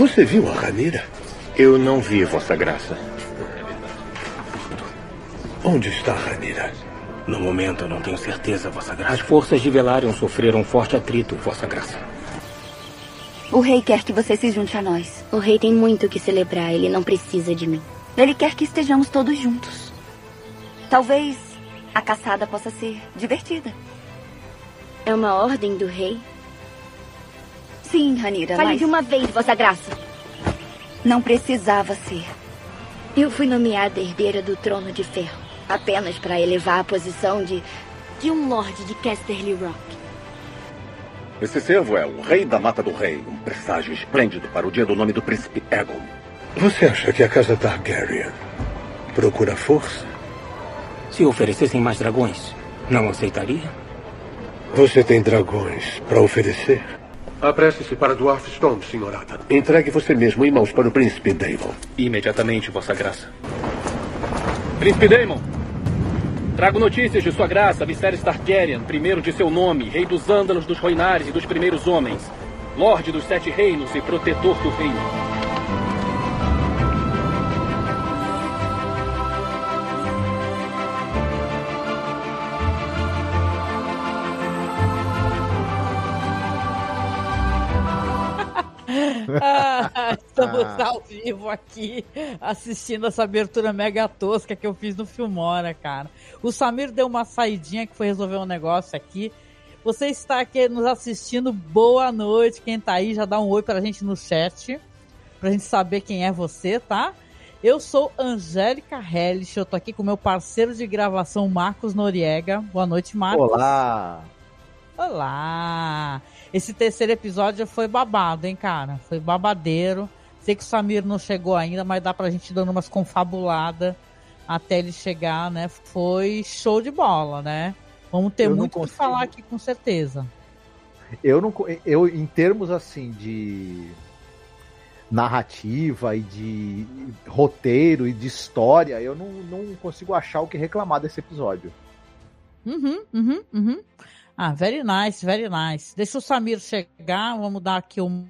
Você viu a Rhaenyra? Eu não vi, Vossa Graça. Onde está a Rhaenyra? No momento, eu não tenho certeza, Vossa Graça. As forças de Velaryon sofreram um forte atrito, Vossa Graça. O rei quer que você se junte a nós. O rei tem muito o que celebrar. Ele não precisa de mim. Ele quer que estejamos todos juntos. Talvez a caçada possa ser divertida. É uma ordem do rei? Sim, Rhaenyra, mas... Fale de uma vez, Vossa Graça. Não precisava ser. Eu fui nomeada herdeira do Trono de Ferro apenas para elevar a posição de um Lorde de Casterly Rock. Esse servo é o Rei da Mata do Rei, um presságio esplêndido para o dia do nome do príncipe Aegon. Você acha que a casa Targaryen procura força? Se oferecessem mais dragões, não aceitaria? Você tem dragões para oferecer? Apresse-se para Dwarfstone, senhorada. Entregue você mesmo em mãos para o príncipe Daemon. Imediatamente, Vossa Graça. Príncipe Daemon, trago notícias de sua graça, Viserys Targaryen, primeiro de seu nome, rei dos Andalos, dos Roinares e dos Primeiros Homens, Lorde dos Sete Reinos e protetor do reino. Estamos ao vivo aqui assistindo essa abertura mega tosca que eu fiz no Filmora, cara. O Samir deu uma saidinha que foi resolver um negócio aqui. Você está aqui nos assistindo, boa noite. Quem tá aí já dá um oi pra gente no chat, pra gente saber quem é você, tá? Eu sou Angélica Hellish, eu tô aqui com meu parceiro de gravação, Marcos Noriega. Boa noite, Marcos. Olá! Olá! Esse terceiro episódio foi babado, hein, cara? Foi babadeiro. Sei que o Samir não chegou ainda, mas dá pra gente dando umas confabuladas até ele chegar, né? Foi show de bola, né? Vamos ter muito o que falar aqui, com certeza. Eu, em termos, assim, de narrativa e de roteiro e de história, eu não consigo achar o que reclamar desse episódio. Ah, very nice, very nice. Deixa o Samir chegar, vamos dar aqui um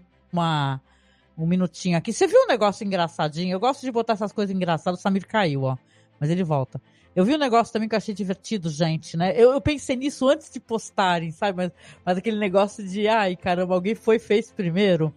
minutinho aqui. Você viu um negócio engraçadinho? Eu gosto de botar essas coisas engraçadas, o Samir caiu, ó. Mas ele volta. Eu vi um negócio também que eu achei divertido, gente, né? Eu pensei nisso antes de postarem, sabe? Mas aquele negócio de, ai, caramba, alguém foi e fez primeiro.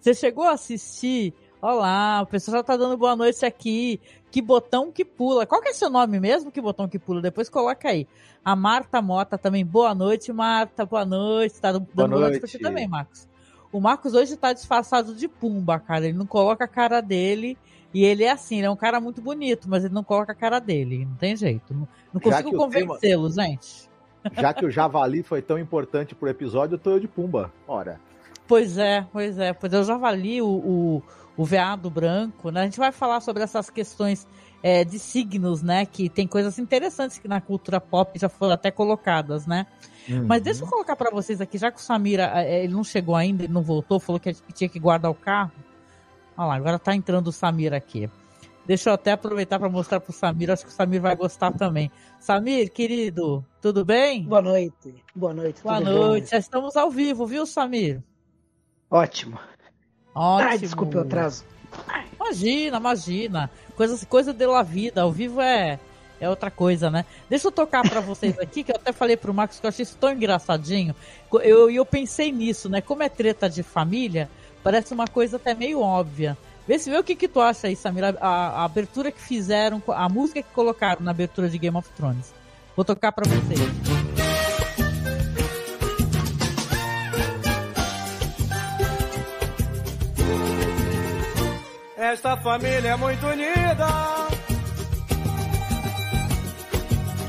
Você chegou a assistir? Olha lá, o pessoal já tá dando boa noite aqui. Que botão que pula. Qual que é seu nome mesmo? Que botão que pula? Depois coloca aí. A Marta Mota também. Boa noite, Marta. Boa noite. Tá dando boa noite pra você também, Marcos. O Marcos hoje tá disfarçado de Pumba, cara. Ele não coloca a cara dele. E ele é assim, ele é um cara muito bonito, mas ele não coloca a cara dele. Não tem jeito. Não consigo convencê-lo, gente. Já que o Javali foi tão importante pro episódio, eu tô de Pumba. Ora. Pois é. Pois é, o Javali, o veado branco, né? A gente vai falar sobre essas questões de signos, né? Que tem coisas interessantes que na cultura pop já foram até colocadas, né? Mas deixa eu colocar pra vocês aqui, já que o Samira, ele não chegou ainda, ele não voltou, falou que tinha que guardar o carro. Olha lá, agora tá entrando o Samira aqui. Deixa eu até aproveitar pra mostrar pro Samir, acho que o Samir vai gostar também. Samir, querido, tudo bem? Boa noite. Já estamos ao vivo, viu, Samir? Ótimo. Ai, desculpa o atraso. Imagina. Coisa de la vida. Ao vivo é outra coisa, né? Deixa eu tocar pra vocês aqui, que eu até falei pro Marcos que eu achei isso tão engraçadinho. Eu pensei nisso, né? Como é treta de família, parece uma coisa até meio óbvia. Vê o que tu acha aí, Samira. A abertura que fizeram, a música que colocaram na abertura de Game of Thrones. Vou tocar pra vocês. Esta família é muito unida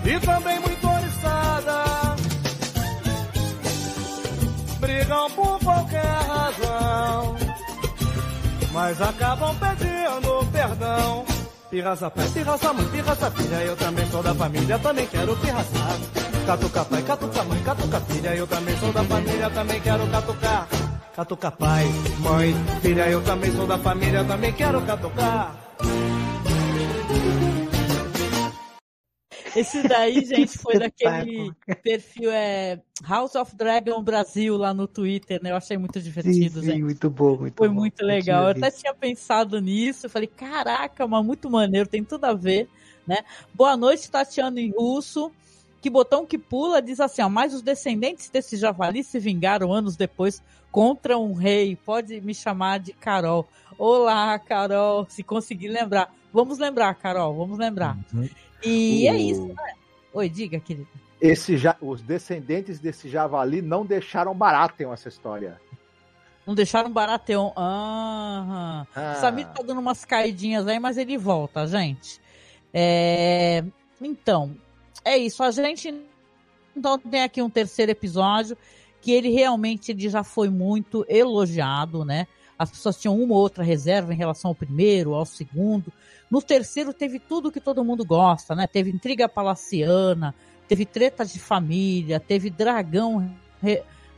e também muito oriçada. Brigam por qualquer razão, mas acabam pedindo perdão. Pirraça pai, pirraça mãe, pirraça filha. Eu também sou da família, também quero pirraçar. Catuca pai, catuca mãe, catuca filha. Eu também sou da família, também quero catucar. Catuca pai, mãe, filha, eu também sou da família, eu também quero catucar. Esse daí, gente, foi daquele perfil House of Dragon Brasil lá no Twitter, né? Eu achei muito divertido, sim, gente. Muito bom, muito foi bom. Foi muito legal. Eu até tinha pensado nisso, falei, caraca, mas muito maneiro, tem tudo a ver, né? Boa noite, Tatiana em russo. Que botão que pula, diz assim, ó, mas os descendentes desse javali se vingaram anos depois contra um rei. Pode me chamar de Carol. Olá, Carol, se conseguir lembrar. Vamos lembrar, Carol, vamos lembrar. Uhum. E é isso, né? Oi, diga, querida. Os descendentes desse javali não deixaram barateão essa história. Não deixaram barateão. O Samir tá dando umas caidinhas aí, mas ele volta, gente. Então... é isso, a gente então tem aqui um terceiro episódio que ele já foi muito elogiado, né? As pessoas tinham uma ou outra reserva em relação ao primeiro, ao segundo. No terceiro teve tudo que todo mundo gosta, né? Teve intriga palaciana, teve treta de família, teve dragão,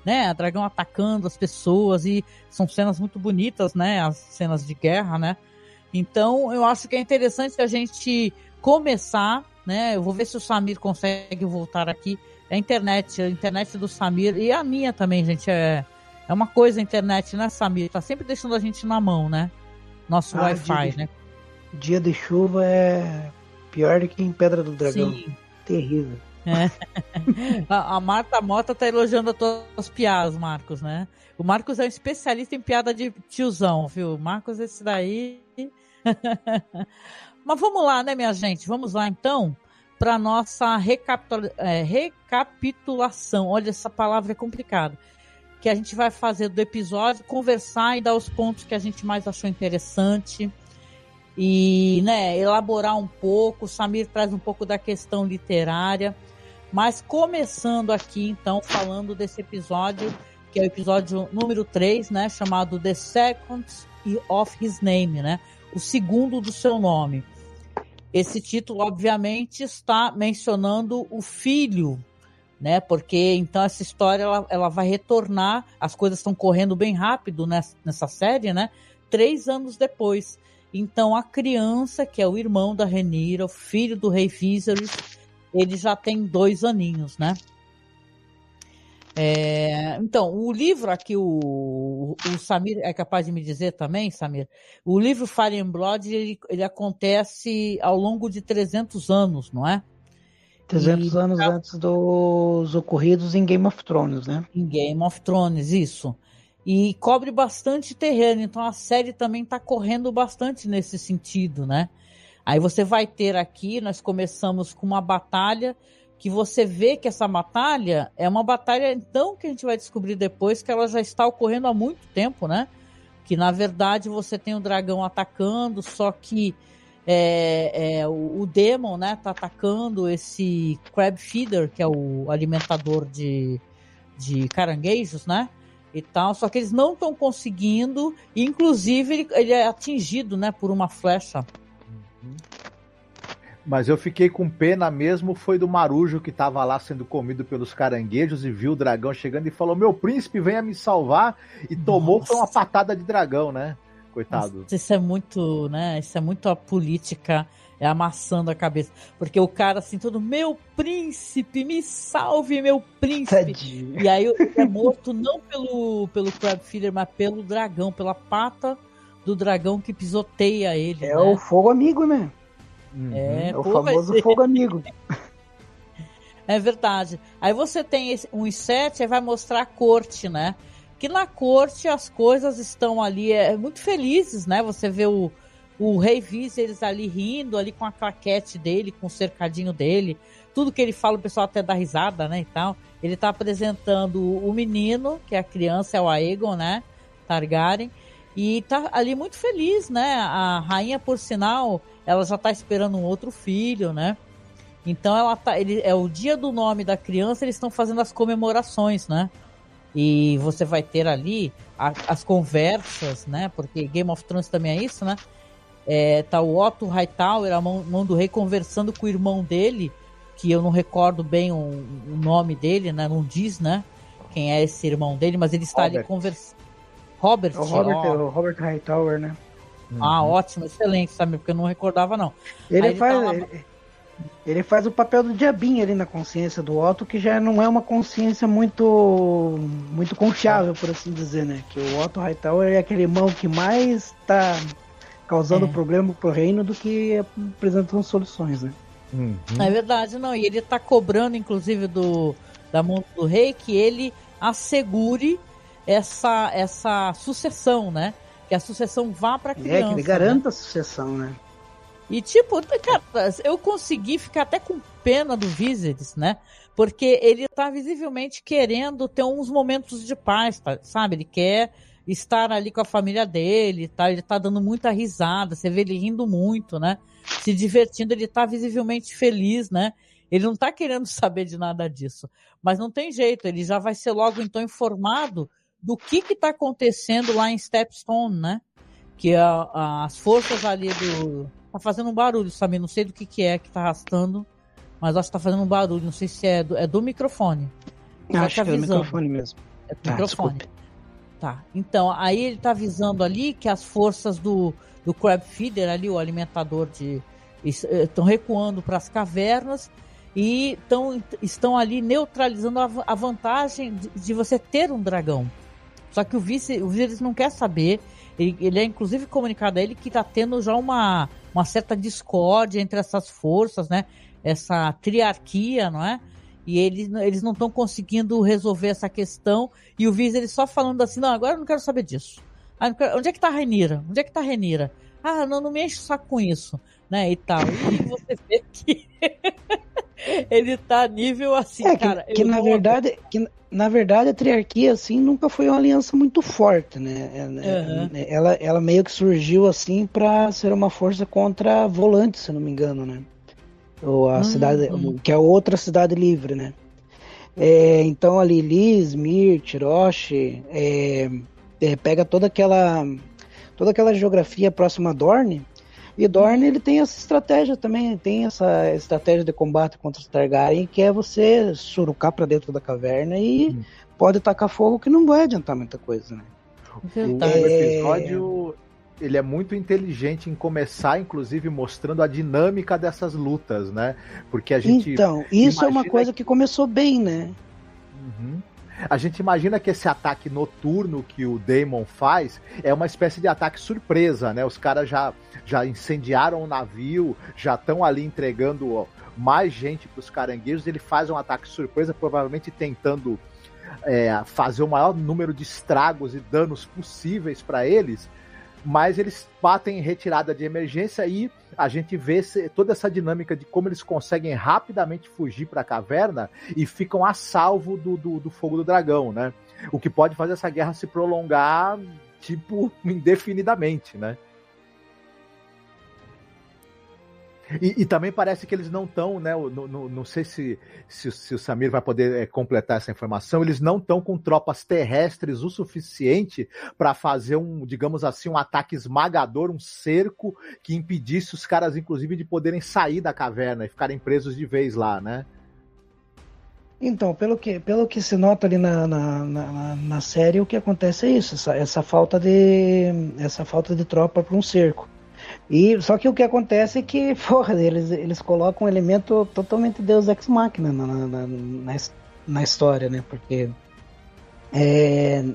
né? Dragão atacando as pessoas, e são cenas muito bonitas, né? As cenas de guerra, né? Então eu acho que é interessante a gente começar, né? Eu vou ver se o Samir consegue voltar aqui. A internet do Samir e a minha também, gente. É uma coisa a internet, né, Samir? Tá sempre deixando a gente na mão, né? Nosso Wi-Fi, né? Dia de chuva é pior do que em Pedra do Dragão. Sim. Terrível. A Marta Mota tá elogiando todas as piadas, Marcos, né? O Marcos é um especialista em piada de tiozão, viu? Marcos, esse daí... Mas vamos lá, né, minha gente? Vamos lá, então, para a nossa recapitulação. Olha, essa palavra é complicada. Que a gente vai fazer do episódio, conversar e dar os pontos que a gente mais achou interessante. E, né, elaborar um pouco. O Samir traz um pouco da questão literária. Mas começando aqui, então, falando desse episódio, que é o episódio número 3, né, chamado The Second of His Name, né? O segundo do seu nome. Esse título, obviamente, está mencionando o filho, né? Porque, então, essa história ela vai retornar, as coisas estão correndo bem rápido nessa série, né? 3 anos depois. Então, a criança, que é o irmão da Rhaenyra, o filho do rei Viserys, ele já tem 2 aninhos, né? Então, o livro aqui, o Samir é capaz de me dizer também, Samir, o livro Fire and Blood, ele acontece ao longo de 300 anos, não é? 300 anos antes dos ocorridos em Game of Thrones, né? Em Game of Thrones, isso. E cobre bastante terreno, então a série também está correndo bastante nesse sentido, né? Aí você vai ter aqui, nós começamos com uma batalha... que você vê que essa batalha é uma batalha, então, que a gente vai descobrir depois que ela já está ocorrendo há muito tempo, né? Que, na verdade, você tem o dragão atacando, só que o Daemon, né, tá atacando esse Crab Feeder, que é o alimentador de caranguejos, né? E tal, só que eles não estão conseguindo, e, inclusive, ele é atingido, né, por uma flecha. Mas eu fiquei com pena mesmo, foi do Marujo que estava lá sendo comido pelos caranguejos e viu o dragão chegando e falou, meu príncipe, venha me salvar, e tomou uma patada de dragão, né? Coitado. Nossa, isso é muito, né? Isso é muito a política amassando a cabeça. Porque o cara assim, todo, meu príncipe, me salve, meu príncipe. Tadinho. E aí ele é morto não pelo Crab Feeder, mas pelo dragão, pela pata do dragão que pisoteia ele. É, né? O fogo amigo, né? É o famoso fogo amigo. É verdade. Aí você tem um inset, aí vai mostrar a corte, né? Que na corte as coisas estão ali muito felizes, né? Você vê o rei Viserys ali rindo, ali com a claquete dele, com o cercadinho dele. Tudo que ele fala, o pessoal até dá risada, né? E tal. Ele tá apresentando o menino, que é a criança, é o Aegon, né? Targaryen. E tá ali muito feliz, né? A rainha, por sinal, ela já tá esperando um outro filho, né? Então é o dia do nome da criança, eles estão fazendo as comemorações, né? E você vai ter ali as conversas, né? Porque Game of Thrones também é isso, né? Tá o Otto Hightower, a mão do rei, conversando com o irmão dele, que eu não recordo bem o nome dele, né? Não diz, né? Quem é esse irmão dele, mas ele está ali conversando. Robert Hightower, né? Ah, ótimo, excelente, sabe? Porque eu não recordava, não. Ele faz, ele, Ele faz o papel do diabinho ali na consciência do Otto, que já não é uma consciência muito confiável, por assim dizer, né? Que o Otto Hightower é aquele irmão que mais tá causando problema pro reino do que apresentando soluções, né? Uhum. É verdade, não. E ele tá cobrando, inclusive, da mão do rei que ele assegure essa sucessão, né? Que a sucessão vá pra criança. É, que ele garanta, né? A sucessão, né? E tipo, cara, eu consegui ficar até com pena do Viserys, né? Porque ele tá visivelmente querendo ter uns momentos de paz, sabe? Ele quer estar ali com a família dele, tá? Ele tá dando muita risada, você vê ele rindo muito, né? Se divertindo, ele tá visivelmente feliz, né? Ele não tá querendo saber de nada disso. Mas não tem jeito, ele já vai ser logo então informado do que tá acontecendo lá em Stepstone, né? Que as forças ali do... Tá fazendo um barulho, Samir, não sei do que é que tá arrastando, mas acho que tá fazendo um barulho, não sei se é do microfone. Acho que é do microfone mesmo. É do microfone. Tá, então, aí ele tá avisando ali que as forças do Crab Feeder ali, o alimentador de... estão recuando para as cavernas e estão ali neutralizando a vantagem de você ter um dragão. Só que o Viserys não quer saber, ele é inclusive comunicado a ele que tá tendo já uma certa discórdia entre essas forças, né? Essa triarquia, não é? E eles não estão conseguindo resolver essa questão. E o Viserys só falando assim, não, agora eu não quero saber disso. Ah, onde é que tá a Rhaenyra? Onde é que tá a Rhaenyra? Ah, não me enche o saco com isso, né? E tal. E você vê que ele tá nível assim, cara. Que na verdade... Na verdade, a triarquia, assim, nunca foi uma aliança muito forte, né? Uhum. Ela meio que surgiu, assim, para ser uma força contra a Volante, se não me engano, né? Ou a cidade, que é outra cidade livre, né? É, então, ali, Izmir, Tirosh, pega toda aquela geografia próxima a Dorne, e Dorne, ele tem essa estratégia também, tem essa estratégia de combate contra os Targaryen, que é você surucar para dentro da caverna e pode tacar fogo, que não vai adiantar muita coisa, né? O episódio, ele é muito inteligente em começar, inclusive, mostrando a dinâmica dessas lutas, né? Porque a gente... Então, isso é uma coisa que começou bem, né? Uhum. A gente imagina que esse ataque noturno que o Daemon faz é uma espécie de ataque surpresa, né? Os caras já incendiaram o navio, já estão ali entregando mais gente para os caranguejos. Ele faz um ataque surpresa, provavelmente tentando fazer o maior número de estragos e danos possíveis para eles, mas eles batem em retirada de emergência e a gente vê toda essa dinâmica de como eles conseguem rapidamente fugir para a caverna e ficam a salvo do fogo do dragão, né? O que pode fazer essa guerra se prolongar, tipo, indefinidamente, né? E também parece que eles não estão, né? Não sei se o Samir vai poder completar essa informação. Eles não estão com tropas terrestres o suficiente para fazer digamos assim, um ataque esmagador, um cerco que impedisse os caras, inclusive, de poderem sair da caverna e ficarem presos de vez lá, né? Então, pelo que se nota ali na série, o que acontece é isso: essa falta de tropa para um cerco. E, só que o que acontece é que, eles colocam um elemento totalmente Deus Ex Machina na história, né? Porque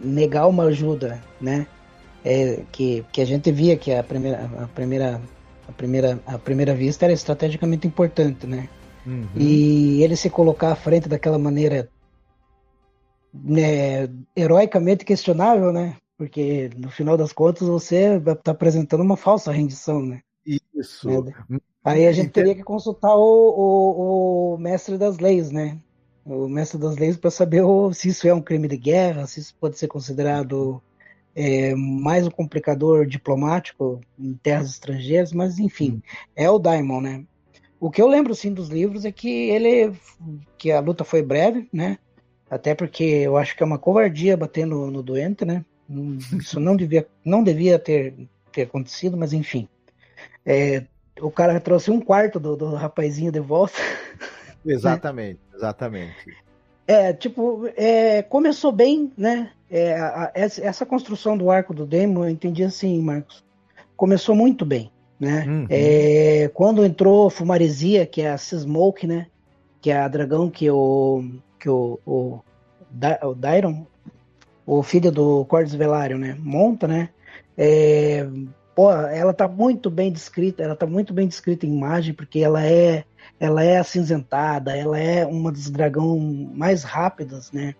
negar uma ajuda, né? Que a gente via que a primeira vista era estrategicamente importante, né? Uhum. E ele se colocar à frente daquela maneira, né, heroicamente questionável, né? Porque, no final das contas, você está apresentando uma falsa rendição, né? Isso. Aí a gente teria que consultar o mestre das leis, né? O mestre das leis para saber se isso é um crime de guerra, se isso pode ser considerado mais um complicador diplomático em terras estrangeiras, mas, enfim, é o Daemon, né? O que eu lembro, sim, dos livros é que a luta foi breve, né? Até porque eu acho que é uma covardia bater no doente, né? Isso não devia ter acontecido, mas enfim. O cara trouxe um quarto do rapazinho de volta. Exatamente, né? Exatamente. Começou bem, né? Essa construção do arco do Daemon, eu entendi assim, Marcos. Começou muito bem. né? Uhum. Quando entrou Fumaresia, que é a Seasmoke, né? Que é a dragão que o Daemon, o filho do Corlys Velaryon, né? Monta, né? Ela tá muito bem descrita, em imagem, porque ela é acinzentada, ela é uma das dragões mais rápidas, né?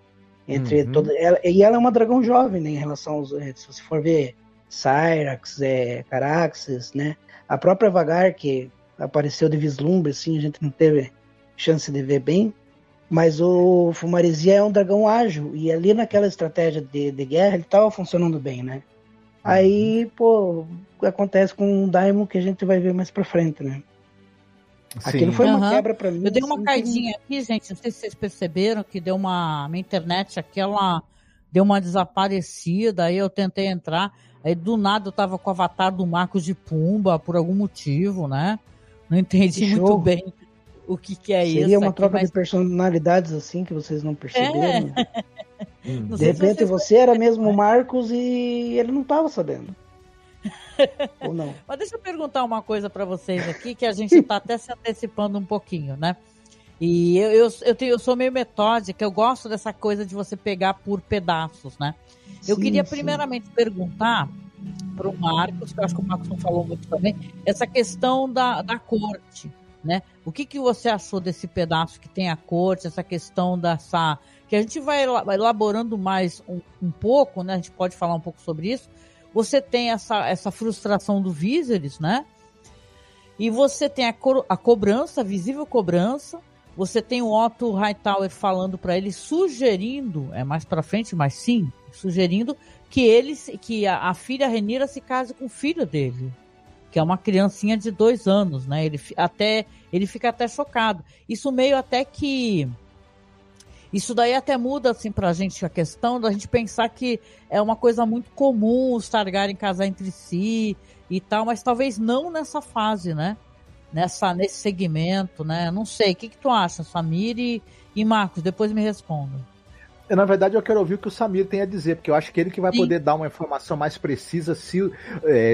Entre uhum. Ela é uma dragão jovem, né, em relação aos, se você for ver, Syrax, Caraxes, né? A própria Vhagar, que apareceu de vislumbre, assim, a gente não teve chance de ver bem, mas o Fumaresia é um dragão ágil, e ali naquela estratégia de guerra ele estava funcionando bem, né? Aí, acontece com o Daemon, que a gente vai ver mais pra frente, né? Sim. Aquilo foi uma quebra pra mim. Eu dei uma cardinha aqui, gente, não sei se vocês perceberam, que deu uma... Minha internet aqui, ela deu uma desaparecida, aí eu tentei entrar, aí do nada eu tava com o avatar do Marcos de Pumba, por algum motivo, né? Não entendi muito bem o que é isso. Seria uma troca de personalidades, assim, que vocês não perceberam. De repente você era mesmo o Marcos e ele não estava sabendo. Ou não. Mas deixa eu perguntar uma coisa para vocês aqui, que a gente está até se antecipando um pouquinho, né? E eu sou meio metódica, eu gosto dessa coisa de você pegar por pedaços, né? Eu queria primeiramente perguntar para o Marcos, que eu acho que o Marcos não falou muito também, essa questão da corte, né? O que você achou desse pedaço que tem a corte, essa questão dessa... que a gente vai elaborando mais um pouco, né? A gente pode falar um pouco sobre isso. Você tem essa frustração do Viserys, né? E você tem a cobrança, a visível cobrança. Você tem o Otto Hightower falando para ele, sugerindo, mais para frente, mas sim, sugerindo que a filha Rhaenyra se case com o filho dele, que é uma criancinha de 2 anos, né? Ele fica até chocado. Isso meio até que... Isso daí até muda, assim, pra gente a questão da gente pensar que é uma coisa muito comum os Targaryen casar entre si e tal, mas talvez não nessa fase, né? Nesse segmento, né? Não sei, o que tu acha, Samir e Marcos? Depois me respondam. Na verdade, eu quero ouvir o que o Samir tem a dizer, porque eu acho que ele que vai poder dar uma informação mais precisa se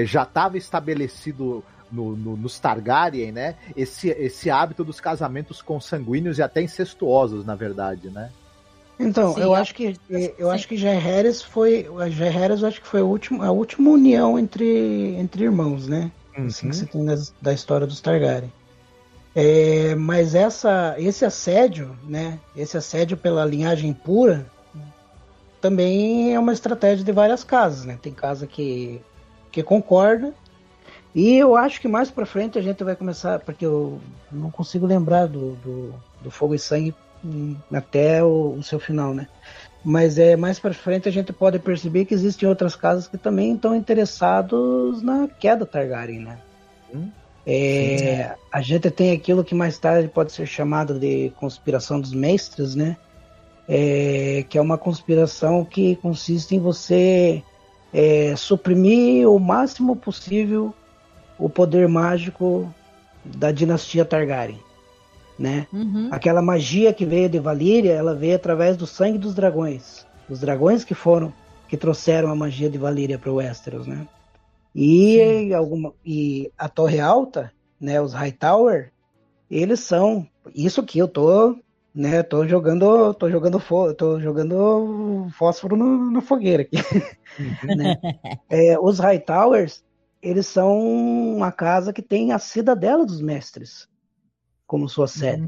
já estava estabelecido... Nos Targaryen, né? Esse hábito dos casamentos consanguíneos e até incestuosos, na verdade, né? Então, sim, eu acho que Jaehaerys foi a última união entre irmãos, né? Uhum. Assim que se tem da história dos Targaryen. Mas esse assédio, né? Esse assédio pela linhagem pura também é uma estratégia de várias casas, né? Tem casa que concorda. E eu acho que mais pra frente a gente vai começar, porque eu não consigo lembrar do Fogo e Sangue até o seu final, né? Mas mais pra frente a gente pode perceber que existem outras casas que também estão interessados na queda Targaryen, né? A gente tem aquilo que mais tarde pode ser chamado de conspiração dos mestres, né? Que é uma conspiração que consiste em você suprimir o máximo possível o poder mágico da dinastia Targaryen, né? Uhum. Aquela magia que veio de Valeria, ela veio através do sangue dos dragões. Os dragões que trouxeram a magia de Valeria para o Westeros, né? E a Torre Alta, né? Os Hightower, eles são isso que eu tô, né? Tô jogando fósforo na fogueira aqui, né? Os Hightowers, eles são uma casa que tem a Cidadela dos Mestres como sua sede,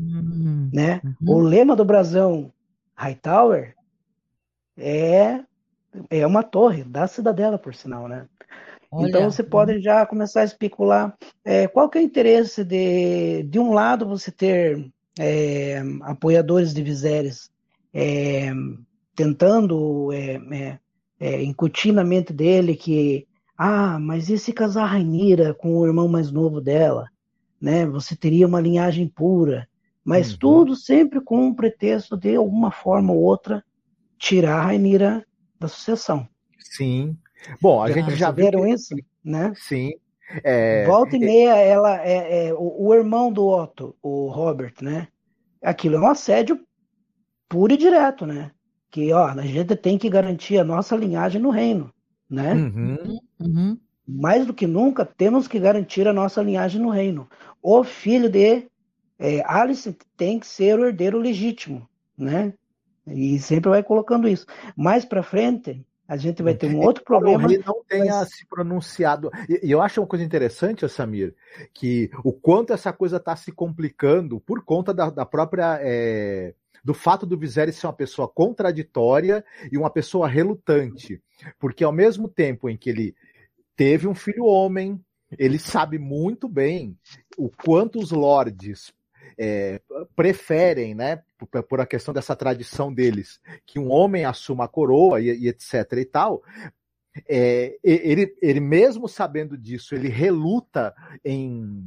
né? O lema do brasão Hightower é uma torre da Cidadela, por sinal, né? Olha, então você pode já começar a especular qual que é o interesse de um lado você ter apoiadores de Viserys tentando incutir na mente dele que mas e se casar Rhaenyra com o irmão mais novo dela, né? Você teria uma linhagem pura, mas tudo sempre com um pretexto de alguma forma ou outra tirar a Rhaenyra da sucessão. Sim. Bom, a gente já viu isso, né? Sim. Volta e meia, ela o irmão do Otto, o Robert, né? Aquilo é um assédio puro e direto, né? Que a gente tem que garantir a nossa linhagem no reino, né? Uhum. mais do que nunca, temos que garantir a nossa linhagem no reino. O filho de Alicent tem que ser o herdeiro legítimo, né? E sempre vai colocando isso. Mais para frente, a gente vai ter um outro problema. Ele não tenha se pronunciado. E eu acho uma coisa interessante, Samir, que o quanto essa coisa está se complicando por conta da própria... do fato do Viserys ser uma pessoa contraditória e uma pessoa relutante. Porque ao mesmo tempo em que ele teve um filho homem, ele sabe muito bem o quanto os lordes preferem, né, por a questão dessa tradição deles, que um homem assuma a coroa e etc e tal. Ele mesmo sabendo disso, ele reluta em...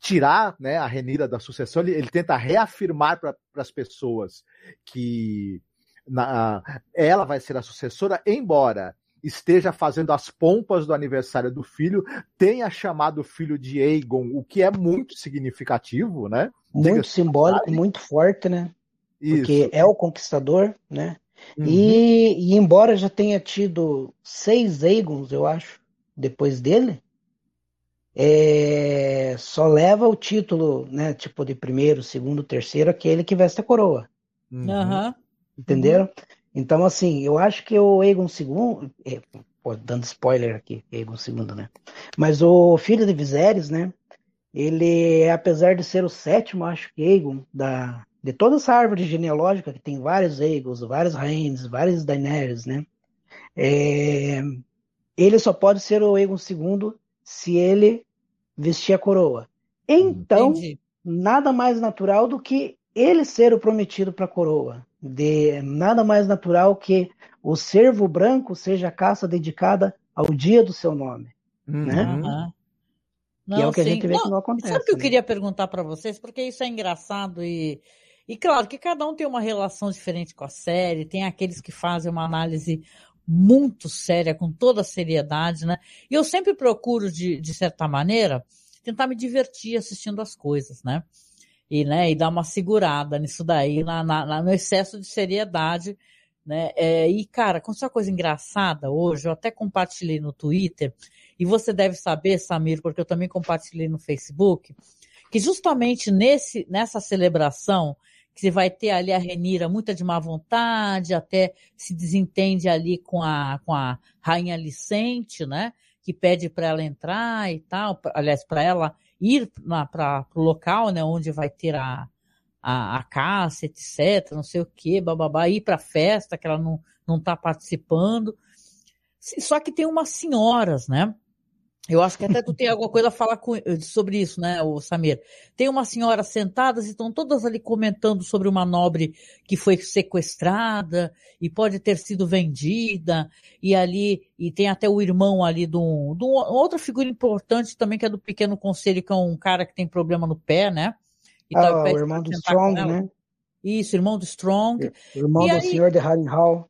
tirar, né, a Rhaenyra da sucessão. Ele tenta reafirmar para as pessoas que ela vai ser a sucessora, embora esteja fazendo as pompas do aniversário do filho, tenha chamado o filho de Aegon, o que é muito significativo, né? Muito simbólico, muito forte, né? Isso. Porque é o conquistador, né? Uhum. E embora já tenha tido 6 Aegons, eu acho, depois dele, só leva o título, né, tipo de primeiro, segundo, terceiro, aquele que veste a coroa. Uhum. Entenderam? Então, assim, eu acho que o Aegon II, dando spoiler aqui, Aegon II, né? Mas o filho de Viserys, né? Ele, apesar de ser o 7º, acho que Aegon, de toda essa árvore genealógica, que tem vários Aegons, várias Rainhas, várias Daenerys, né? Ele só pode ser o Aegon II se ele vestir a coroa. Então, entendi. Nada mais natural do que ele ser o prometido para a coroa. Nada mais natural que o cervo branco seja a caça dedicada ao dia do seu nome. Uhum. Né? Uhum. Não, e é o que a gente vê que não acontece. Sabe o que eu queria perguntar para vocês? Porque isso é engraçado e claro que cada um tem uma relação diferente com a série, tem aqueles que fazem uma análise muito séria, com toda a seriedade, né? E eu sempre procuro, de certa maneira, tentar me divertir assistindo as coisas, né? E dar uma segurada nisso daí, no excesso de seriedade, né? Cara, aconteceu uma coisa engraçada hoje, eu até compartilhei no Twitter, e você deve saber, Samir, porque eu também compartilhei no Facebook, que justamente nessa celebração que você vai ter ali a Rhaenyra muita de má vontade, até se desentende ali com a rainha Alicent, né? Que pede para ela entrar e tal, aliás, para ela ir para o local, né? Onde vai ter a caça, etc, não sei o quê, bababá, ir para a festa que ela não está participando. Só que tem umas senhoras, né? Eu acho que até tu tem alguma coisa a falar sobre isso, né, Samir? Tem umas senhoras sentadas e estão todas ali comentando sobre uma nobre que foi sequestrada e pode ter sido vendida. E tem até o irmão ali de outra figura importante também, que é do Pequeno Conselho, que é um cara que tem problema no pé, né? E o irmão do Strong, né? Isso, irmão do Strong. Irmão do senhor de Harry Hall.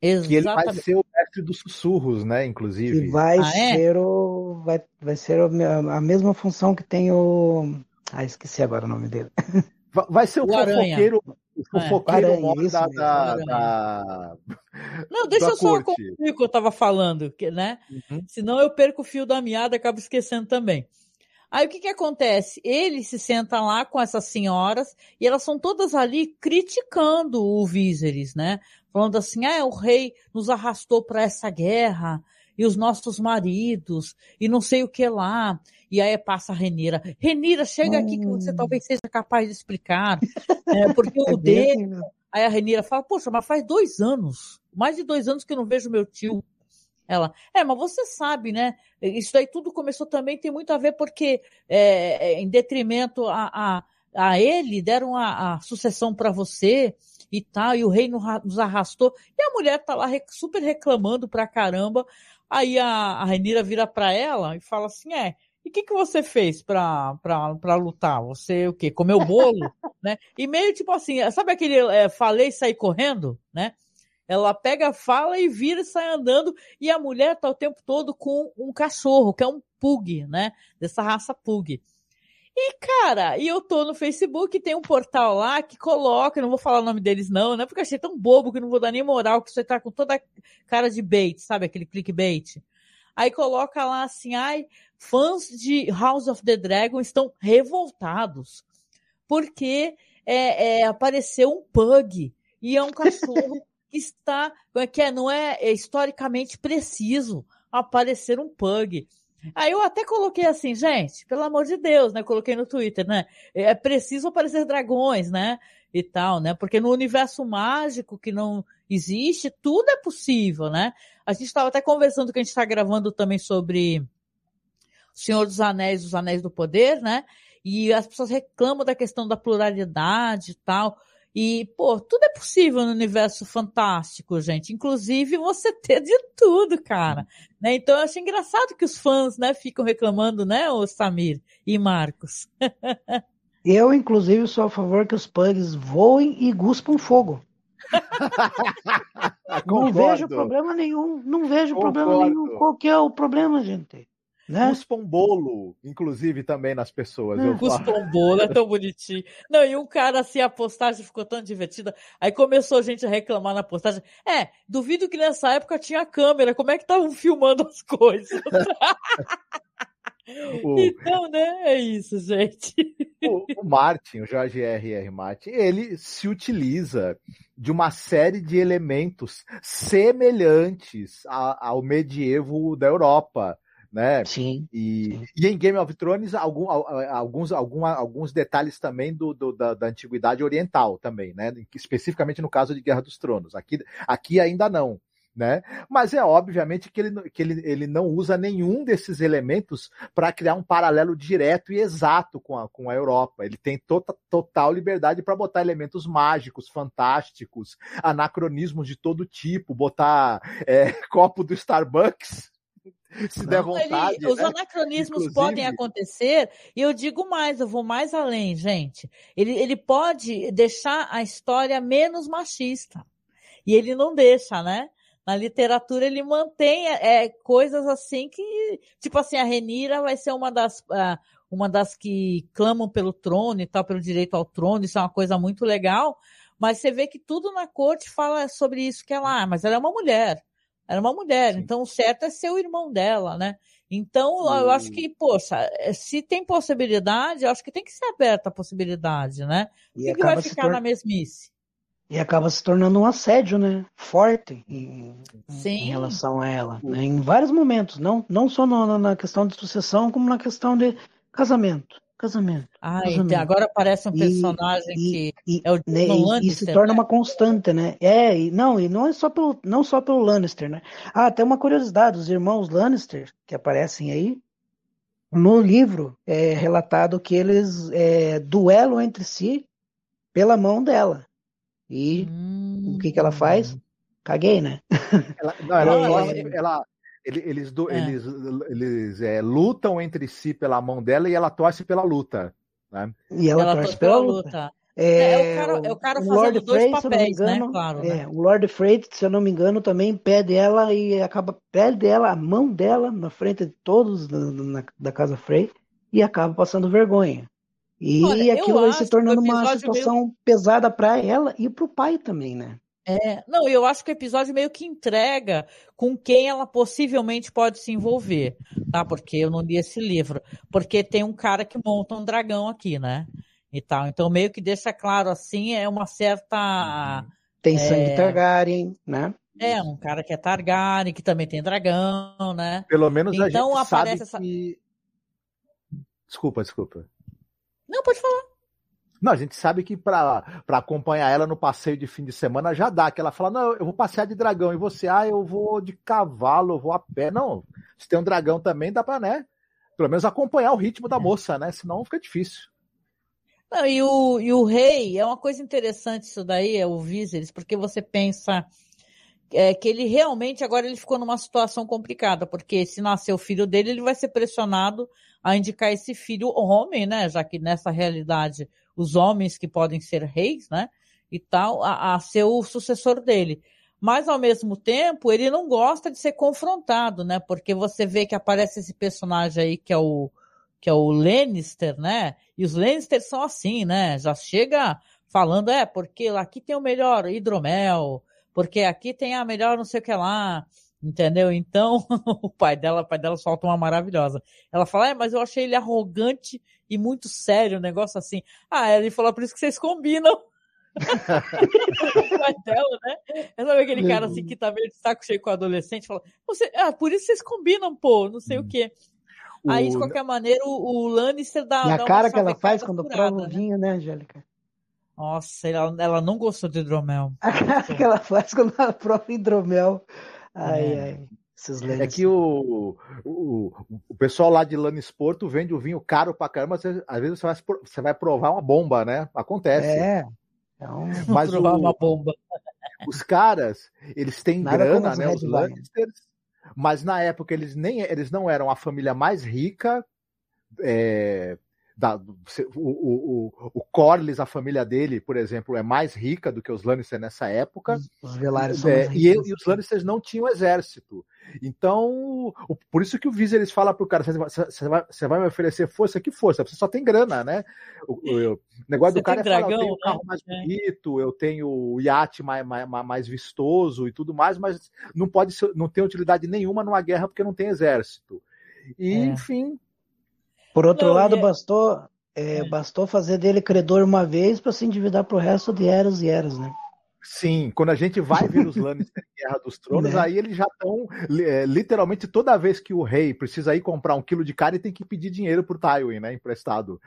Exatamente. Que ele vai ser o mestre dos sussurros, né, inclusive. E vai ser vai ser a mesma função que tem o... esqueci agora o nome dele. Vai ser o fofoqueiro... Aranha, da... Não, deixa eu só concluir o que eu estava falando, né? Uhum. Senão eu perco o fio da meada e acabo esquecendo também. Aí o que acontece? Ele se senta lá com essas senhoras e elas são todas ali criticando o Viserys, né? Falando assim, o rei nos arrastou para essa guerra e os nossos maridos e não sei o que lá. E aí passa a Rhaenyra. Rhaenyra, chega aqui que você talvez seja capaz de explicar. Porque o dele... Aí a Rhaenyra fala, poxa, mas faz 2 anos, mais de 2 anos que eu não vejo meu tio. Ela, mas você sabe, né? Isso daí tudo começou também, tem muito a ver porque, em detrimento a ele, deram a sucessão para você e tal, e o rei nos arrastou. E a mulher tá lá super reclamando pra caramba. Aí a Rhaenyra vira pra ela e fala assim, e o que você fez pra lutar? Você, o quê? Comeu bolo? Né? E meio tipo assim, sabe aquele falei e saí correndo, né? Ela pega, fala e vira e sai andando. E a mulher tá o tempo todo com um cachorro, que é um pug, né? Dessa raça pug. E, cara, eu tô no Facebook, tem um portal lá que coloca, não vou falar o nome deles não, né? Porque eu achei tão bobo que não vou dar nem moral, que você tá com toda cara de bait, sabe? Aquele clickbait. Aí coloca lá assim, ai, fãs de House of the Dragon estão revoltados porque apareceu um pug e é um cachorro que está, não é historicamente preciso aparecer um pug. Aí eu até coloquei assim, gente, pelo amor de Deus, né? Coloquei no Twitter, né? É preciso aparecer dragões, né? E tal, né? Porque no universo mágico que não existe, tudo é possível, né? A gente estava até conversando que a gente está gravando também sobre O Senhor dos Anéis, Os Anéis do Poder, né? E as pessoas reclamam da questão da pluralidade e tal. E, pô, tudo é possível no universo fantástico, gente. Inclusive, você ter de tudo, cara. Né? Então, eu acho engraçado que os fãs, né, ficam reclamando, né, o Samir e Marcos. Eu, inclusive, sou a favor que os pugs voem e guspam fogo. Não vejo problema nenhum. Qual que é o problema, gente? Né? Cuspam bolo, inclusive, também nas pessoas. Cuspam bolo, é tão bonitinho. Não, e um cara assim, a postagem ficou tão divertida. Aí começou a gente a reclamar na postagem. Duvido que nessa época tinha câmera. Como é que estavam filmando as coisas? Então, né, é isso, gente. O Martin, o George R.R. Martin, ele se utiliza de uma série de elementos semelhantes ao medievo da Europa. Né? Sim, sim. E em Game of Thrones alguns detalhes também da antiguidade oriental também, né? Especificamente no caso de Guerra dos Tronos. Aqui ainda não, né? Mas é obviamente que ele não usa nenhum desses elementos para criar um paralelo direto e exato com a Europa. Ele tem total liberdade para botar elementos mágicos, fantásticos, anacronismos de todo tipo, botar copo do Starbucks. Se der vontade, os anacronismos podem acontecer, e eu digo mais, eu vou mais além, gente. Ele pode deixar a história menos machista, e ele não deixa, né? Na literatura ele mantém coisas assim que, tipo assim, a Rhaenyra vai ser uma das que clamam pelo trono e tal, pelo direito ao trono, isso é uma coisa muito legal, mas você vê que tudo na corte fala sobre isso que ela é, mas ela é uma mulher. Era uma mulher, sim. Então o certo é ser o irmão dela, né? Então, eu acho que, poxa, se tem possibilidade, eu acho que tem que ser aberta a possibilidade, né? E que vai ficar na mesmice. E acaba se tornando um assédio, né? Forte em relação a ela, né? Em vários momentos, não só na questão de sucessão, como na questão de casamento. Então agora aparece um personagem que é o Jason Lannister. E se torna uma constante, né? Não só pelo Lannister, né? Tem uma curiosidade, os irmãos Lannister, que aparecem aí, no livro é relatado que eles duelam entre si pela mão dela. E o que ela faz? Caguei, né? Eles lutam entre si pela mão dela e ela torce pela luta. Né? E ela torce pela luta. É o cara fazendo dois papéis, né? Claro, né? O Lord Frey, se eu não me engano, também pede ela e pede ela, a mão dela, na frente de todos da casa Frey, e acaba passando vergonha. E aquilo aí se tornando uma situação pesada para ela e para o pai também, né? Não, eu acho que o episódio meio que entrega com quem ela possivelmente pode se envolver, tá? Porque eu não li esse livro. Porque tem um cara que monta um dragão aqui, né? E tal. Então, meio que deixa claro, assim, é uma certa... Tem sangue Targaryen, né? Um cara que é Targaryen, que também tem dragão, né? Pelo menos então, a gente sabe que... Desculpa. Não, pode falar. Não, a gente sabe que para acompanhar ela no passeio de fim de semana já dá, que ela fala, não, eu vou passear de dragão, e você, eu vou de cavalo, eu vou a pé. Não, se tem um dragão também, dá para, né, pelo menos acompanhar o ritmo da moça, né, senão fica difícil. Não, e o rei, é uma coisa interessante isso daí, é o Viserys, porque você pensa que ele realmente, agora ele ficou numa situação complicada, porque se nascer o filho dele, ele vai ser pressionado a indicar esse filho homem, né, já que nessa realidade... os homens que podem ser reis, né, e tal, a ser o sucessor dele. Mas, ao mesmo tempo, ele não gosta de ser confrontado, né, porque você vê que aparece esse personagem aí que é o Lannister, né, e os Lannisters são assim, né, já chega falando, porque aqui tem o melhor hidromel, porque aqui tem a melhor não sei o que lá, Entendeu? Então, o pai dela solta uma maravilhosa. Ela fala, mas eu achei ele arrogante e muito sério, um negócio assim. Ah, ele falou, por isso que vocês combinam. O pai dela, né? Eu sabe aquele cara assim que tá meio de saco cheio com o adolescente, fala, por isso vocês combinam, pô, não sei o quê. Aí, de qualquer maneira, o Lannister dá uma... E a cara que ela faz quando prova o vinho, né, Angélica? Nossa, ela não gostou de hidromel. A cara que ela faz quando ela prova hidromel. Ai. É que o pessoal lá de Lannisporto vende o vinho caro pra caramba, mas às vezes você vai provar uma bomba, né? Acontece. É. Então, mas provar uma bomba. Os caras, eles têm grana, né? Os Lannisters. Mas na época eles não eram a família mais rica. O Corlys, a família dele, por exemplo, é mais rica do que os Lannister nessa época. Os Velaryon e os Lannisters não tinham exército. Então, por isso que o Viserys fala pro cara, você vai me oferecer força? Que força? Você só tem grana, né? O negócio do cara é falar, eu tenho o carro mais bonito, eu tenho o iate mais vistoso e tudo mais, mas não tem utilidade nenhuma numa guerra porque não tem exército. E, enfim... Por outro lado, bastou fazer dele credor uma vez para se endividar pro resto de eras e eras, né? Sim, quando a gente vai ver os Lannister em Guerra dos Tronos, aí eles já estão, literalmente, toda vez que o rei precisa ir comprar 1 quilo de carne, tem que pedir dinheiro pro Tywin, né, emprestado.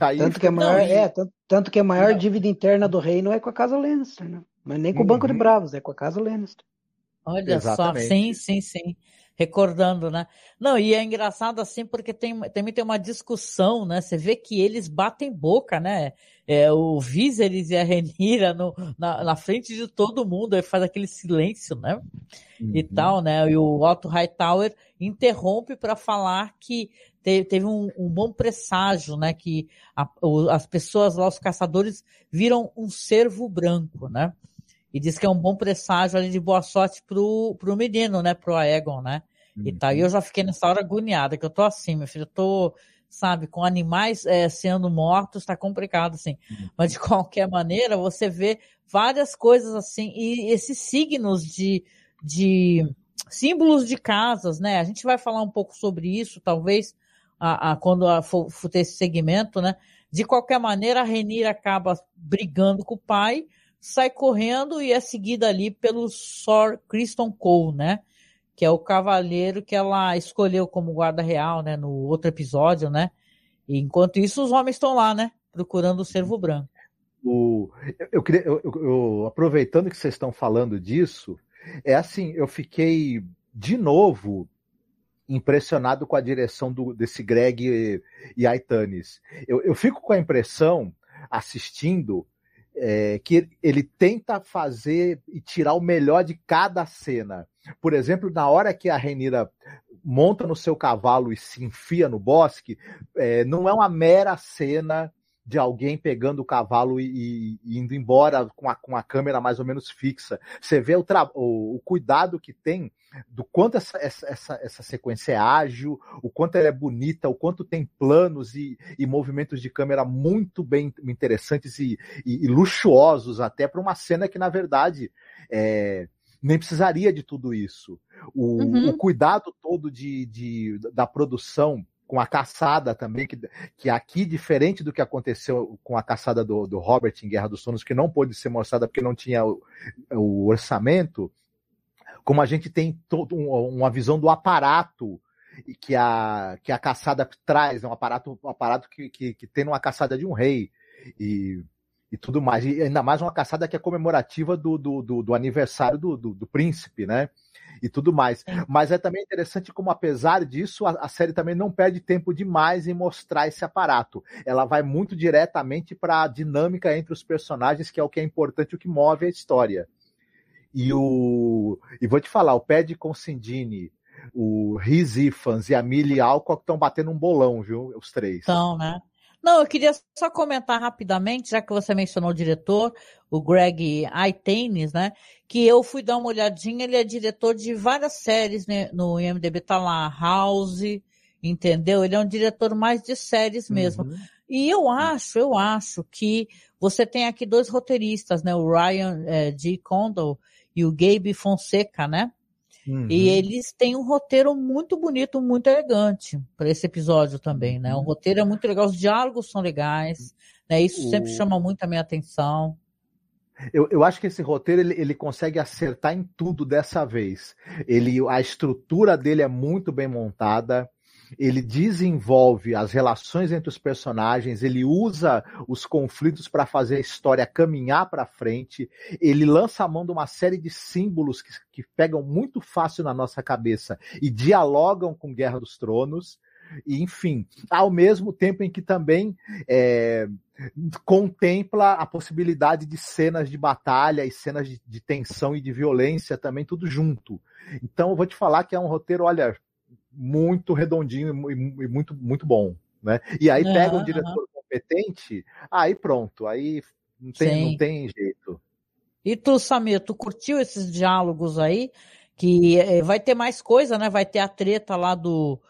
Aí, tanto que a maior dívida interna do reino é com a casa Lannister, né? Mas nem com o Banco de Bravos, é com a casa Lannister. Olha, exatamente. Só, sim. Recordando, né? Não, e é engraçado assim, porque também tem uma discussão, né? Você vê que eles batem boca, né? O Viserys e a Rhaenyra na frente de todo mundo, aí faz aquele silêncio, né? E tal, né? E o Otto Hightower interrompe para falar que teve um bom presságio, né? Que as pessoas lá, os caçadores, viram um cervo branco, né? E diz que é um bom presságio ali de boa sorte pro menino, né? Pro Aegon, né? E tal. E eu já fiquei nessa hora agoniada, que eu tô assim, meu filho, eu tô, sabe, com animais sendo mortos, tá complicado, assim. Mas de qualquer maneira, você vê várias coisas assim, e esses signos de símbolos de casas, né? A gente vai falar um pouco sobre isso, talvez, quando for ter esse segmento, né? De qualquer maneira, a Rhaenyra acaba brigando com o pai, sai correndo e é seguida ali pelo Sor Criston Cole, né? Que é o cavaleiro que ela escolheu como guarda real, né? No outro episódio, né? E enquanto isso, os homens estão lá, né? Procurando o cervo branco. Eu aproveitando que vocês estão falando disso, é assim, eu fiquei de novo impressionado com a direção desse Greg Yaitanes. Eu fico com a impressão, assistindo, que ele tenta fazer e tirar o melhor de cada cena. Por exemplo, na hora que a Rhaenyra monta no seu cavalo e se enfia no bosque, não é uma mera cena de alguém pegando o cavalo e indo embora com a câmera mais ou menos fixa. Você vê o cuidado que tem, do quanto essa sequência é ágil, o quanto ela é bonita, o quanto tem planos e movimentos de câmera muito bem interessantes e luxuosos até para uma cena que, na verdade, nem precisaria de tudo isso. O cuidado todo da produção com a caçada também, que aqui, diferente do que aconteceu com a caçada do Robert em Guerra dos Tronos, que não pôde ser mostrada porque não tinha o orçamento, como a gente tem uma visão do aparato que a caçada traz, um aparato que tem numa caçada de um rei e tudo mais, e ainda mais uma caçada que é comemorativa do aniversário do príncipe, né? E tudo mais. Mas é também interessante como, apesar disso, a série também não perde tempo demais em mostrar esse aparato. Ela vai muito diretamente para a dinâmica entre os personagens, que é o que é importante, o que move a história. E vou te falar, o Paddy Considine, o Rhys Ifans e a Millie Alcock estão batendo um bolão, viu? Os três. Então, né? Não, eu queria só comentar rapidamente, já que você mencionou o diretor, o Greg Yaitanes, né? Que eu fui dar uma olhadinha, ele é diretor de várias séries, né, no IMDb, tá lá, House, entendeu? Ele é um diretor mais de séries mesmo. E eu acho que você tem aqui 2 roteiristas, né? O Ryan D. Condal e o Gabe Fonseca, né? Uhum. E eles têm um roteiro muito bonito, muito elegante para esse episódio também, né? O roteiro é muito legal, os diálogos são legais, né? Isso sempre chama muito a minha atenção. Eu acho que esse roteiro ele consegue acertar em tudo dessa vez. A estrutura dele é muito bem montada. Ele desenvolve as relações entre os personagens, ele usa os conflitos para fazer a história caminhar para frente, ele lança a mão de uma série de símbolos que pegam muito fácil na nossa cabeça e dialogam com Guerra dos Tronos, e, enfim, ao mesmo tempo em que também contempla a possibilidade de cenas de batalha e cenas de tensão e de violência também, tudo junto. Então eu vou te falar que é um roteiro, olha, muito redondinho e muito, muito bom, né? E aí pega um diretor competente, aí pronto, aí não tem jeito. E tu, Samir, tu curtiu esses diálogos aí? Que vai ter mais coisa, né? Vai ter a treta lá do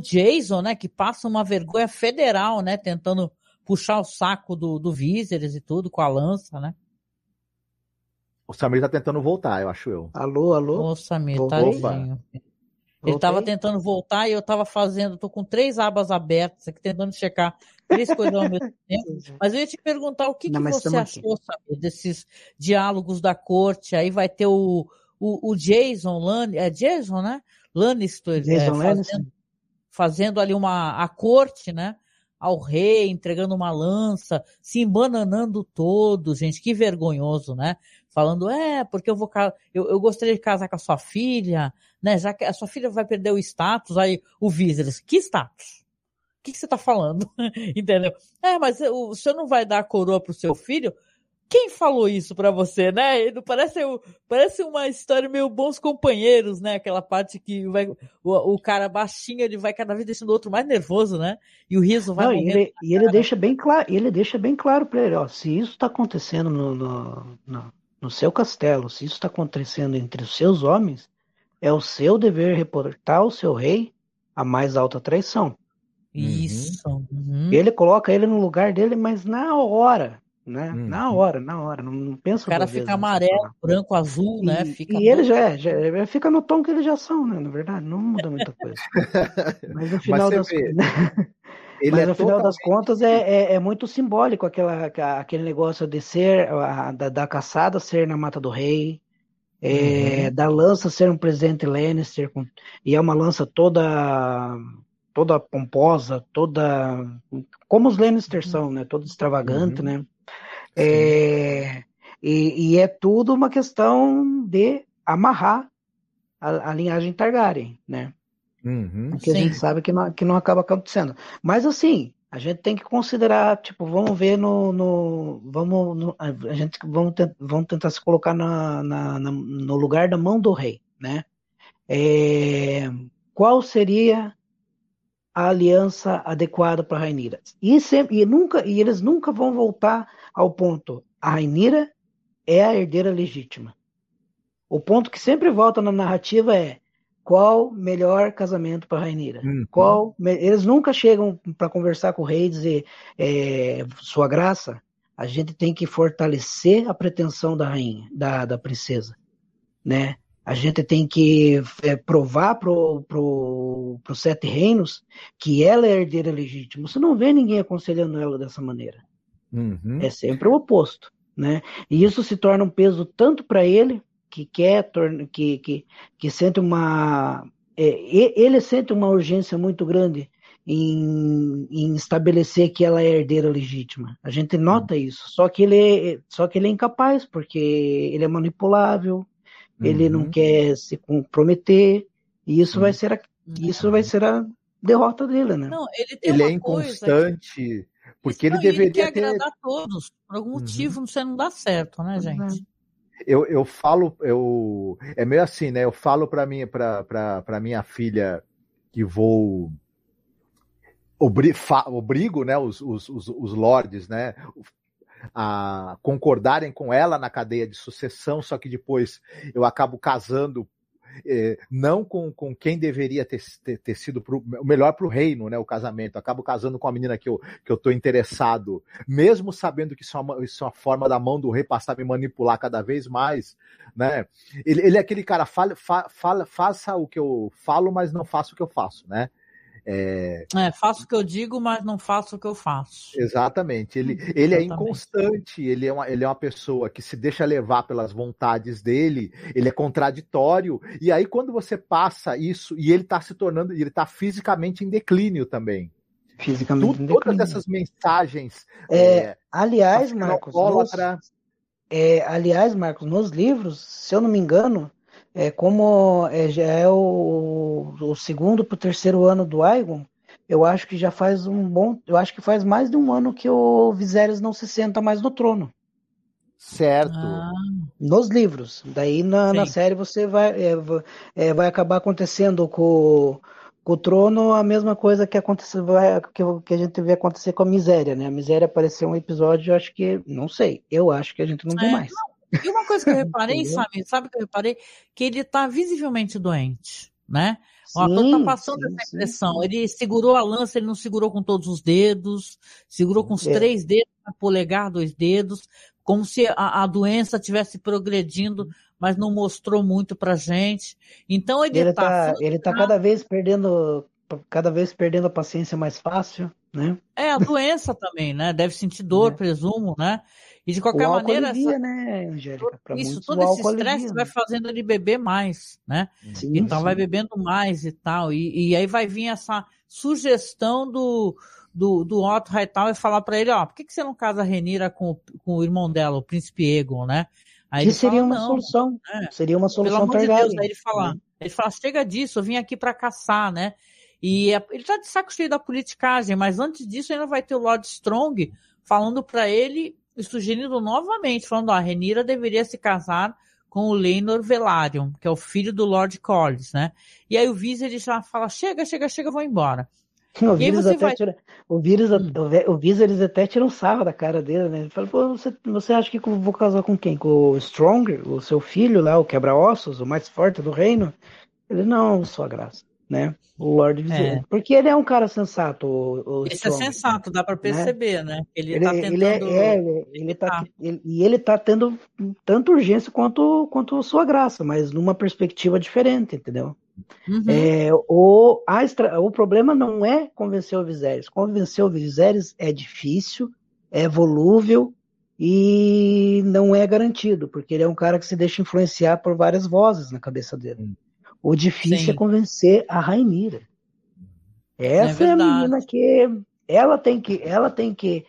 Jason, né? Que passa uma vergonha federal, né? Tentando puxar o saco do Viserys e tudo, com a lança, né? O Samir tá tentando voltar, eu acho eu. Alô? O Samir, tadinho. Ele estava tentando voltar e eu estava fazendo, estou com 3 abas abertas aqui, tentando checar 3 coisas ao mesmo tempo. Mas eu ia te perguntar o que você achou, sabe, desses diálogos da corte. Aí vai ter o Jason Lannister, Lannister, fazendo ali a corte, né? Ao rei, entregando uma lança, se embananando todo, gente, que vergonhoso, né? Falando, porque eu gostaria de casar com a sua filha, né? Já que a sua filha vai perder o status, aí o Viserys, que status? O que você tá falando? Entendeu? Mas o senhor não vai dar a coroa pro seu filho? Quem falou isso pra você, né? Parece uma história meio Bons Companheiros, né? Aquela parte que o cara baixinho, ele vai cada vez deixando o outro mais nervoso, né? E o riso vai... ele deixa bem claro pra ele, ó, se isso tá acontecendo no seu castelo, se isso tá acontecendo entre os seus homens, é o seu dever reportar ao seu rei a mais alta traição. Isso. Uhum. Ele coloca ele no lugar dele, mas na hora... né? Na hora, não pensa. O cara fica amarelo, branco, azul, né? Ele já fica no tom que eles já são, né? Na verdade, não muda muita coisa. Mas no final das contas é muito simbólico aquele negócio de ser da caçada ser na mata do rei, da lança ser um presente Lannister, e é uma lança toda pomposa, toda como os Lannister são, né? Todo extravagante, né? E é tudo uma questão de amarrar a linhagem Targaryen, né? Porque a gente sabe que não acaba acontecendo. Mas assim, a gente tem que considerar, tipo, vamos ver vamos tentar se colocar no lugar da mão do rei, né? Qual seria a aliança adequada para Rhaenyra? E eles nunca vão voltar ao ponto. A Rhaenyra é a herdeira legítima. O ponto que sempre volta na narrativa é qual melhor casamento para Rhaenyra. Eles nunca chegam para conversar com o rei e dizer sua graça, a gente tem que fortalecer a pretensão da rainha, da princesa, né? A gente tem que provar para os 7 reinos que ela é herdeira legítima. Você não vê ninguém aconselhando ela dessa maneira. É sempre o oposto, né? E isso se torna um peso tanto para ele, que sente ele sente uma urgência muito grande em estabelecer que ela é herdeira legítima. A gente nota isso. Só que ele é incapaz, porque ele é manipulável. Ele não quer se comprometer, e isso vai ser a derrota dele, né? Não, ele é inconstante, porque ele deveria ter... agradar todos, por algum motivo você não dá certo, né, gente? Eu falo, é meio assim, né? Eu falo para minha filha que vou... obrigo, né, os lordes, né, a concordarem com ela na cadeia de sucessão, só que depois eu acabo casando não com quem deveria ter sido o melhor pro reino, né, o casamento. Eu acabo casando com a menina que eu tô interessado, mesmo sabendo que isso é uma forma da mão do rei passar a me manipular cada vez mais, né? Ele é aquele cara, faça o que eu falo, mas não faça o que eu faço, né? Faço o que eu digo, mas não faço o que eu faço. Exatamente. Ele é inconstante, ele é uma pessoa que se deixa levar pelas vontades dele, ele é contraditório, e aí quando você passa isso, e ele está se tornando, ele está fisicamente em declínio também. Fisicamente em declínio. Todas essas mensagens... aliás, Marcos, nos livros, se eu não me engano, já é o segundo para o terceiro ano do Aegon, eu acho que já faz eu acho que faz mais de um ano que o Viserys não se senta mais no trono. Certo. Ah. Nos livros. Daí na série você vai acabar acontecendo com o trono a mesma coisa que aconteceu, que a gente vê acontecer com a miséria, né? A miséria apareceu um episódio, eu acho que, não sei, eu acho que a gente não vê mais. Não. E uma coisa que eu reparei, sabe o que eu reparei? Que ele está visivelmente doente, né? Sim, ele está passando essa impressão. Sim. Ele segurou a lança, ele não segurou com todos os dedos, segurou com os três dedos, um polegar, dois dedos, como se a doença estivesse progredindo, mas não mostrou muito pra gente. Então ele está... Ele está cada vez perdendo a paciência mais fácil, né? A doença também, né? Deve sentir dor, presumo, né? E de qualquer maneira, alivia, né, Angélica? Isso, todo esse estresse vai fazendo ele beber mais, né? Sim, então vai bebendo mais e tal. E aí vai vir essa sugestão do Otto Hightower e falar para ele, por que você não casa a Rhaenyra com o irmão dela, o príncipe Aegon, né? Aí que seria, fala, uma solução, né? Seria uma solução. Pelo amor de Deus, aí ele fala, chega disso, eu vim aqui para caçar, né? E ele tá de saco cheio da politicagem, mas antes disso ainda vai ter o Lord Strong falando para ele e sugerindo novamente, falando, a Rhaenyra deveria se casar com o Laenor Velaryon, que é o filho do Lord Corlys, né? E aí o Viserys já fala, chega, vou embora. O Viserys até tira um sarro da cara dele, né? Ele fala, você acha que eu vou casar com quem? Com o Strong, o seu filho lá, o quebra-ossos, o mais forte do reino? Ele, não, sua graça. Né? O Lord Viserys. Porque ele é um cara sensato. Esse Strong, é sensato, dá para perceber, né? Ele está tentando. Ele tá tendo tanto urgência quanto sua graça, mas numa perspectiva diferente, entendeu? Uhum. O problema não é convencer o Viserys. Convencer o Viserys é difícil, é volúvel e não é garantido, porque ele é um cara que se deixa influenciar por várias vozes na cabeça dele. O difícil é convencer a Rhaenyra. Essa é a menina que ela tem que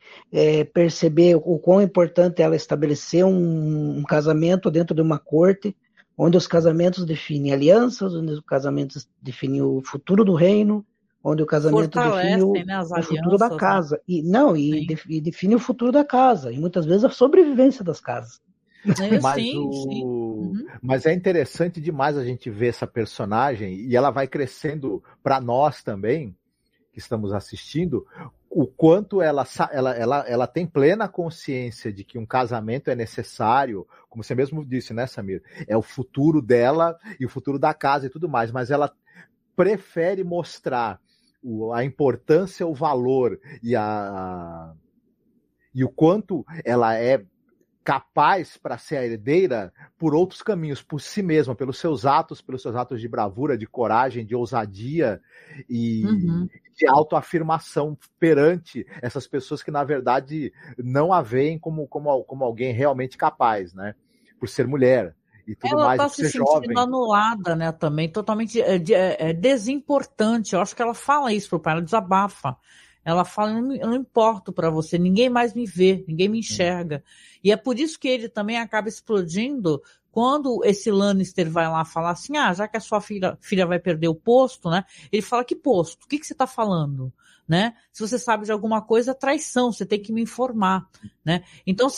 perceber o quão importante ela estabelecer um casamento dentro de uma corte, onde os casamentos definem alianças, onde os casamentos definem o futuro do reino, onde o casamento define o futuro da casa. Né? E define o futuro da casa, e muitas vezes a sobrevivência das casas. Mas é interessante demais a gente ver essa personagem, e ela vai crescendo para nós também, que estamos assistindo, o quanto ela tem plena consciência de que um casamento é necessário, como você mesmo disse, né, Samir? É o futuro dela e o futuro da casa e tudo mais, mas ela prefere mostrar a importância, o valor e o quanto ela é capaz para ser a herdeira por outros caminhos, por si mesma, pelos seus atos de bravura, de coragem, de ousadia e de autoafirmação perante essas pessoas que, na verdade, não a veem como alguém realmente capaz, né? Por ser mulher e tudo mais, por ser jovem. Ela está se sentindo anulada, né, também, totalmente desimportante. Eu acho que ela fala isso pro pai, ela desabafa. Ela fala, eu não importo para você, ninguém mais me vê, ninguém me enxerga. E é por isso que ele também acaba explodindo quando esse Lannister vai lá falar assim, já que a sua filha vai perder o posto, né? Ele fala, que posto? O que você está falando? Né? Se você sabe de alguma coisa, traição, você tem que me informar, né? Então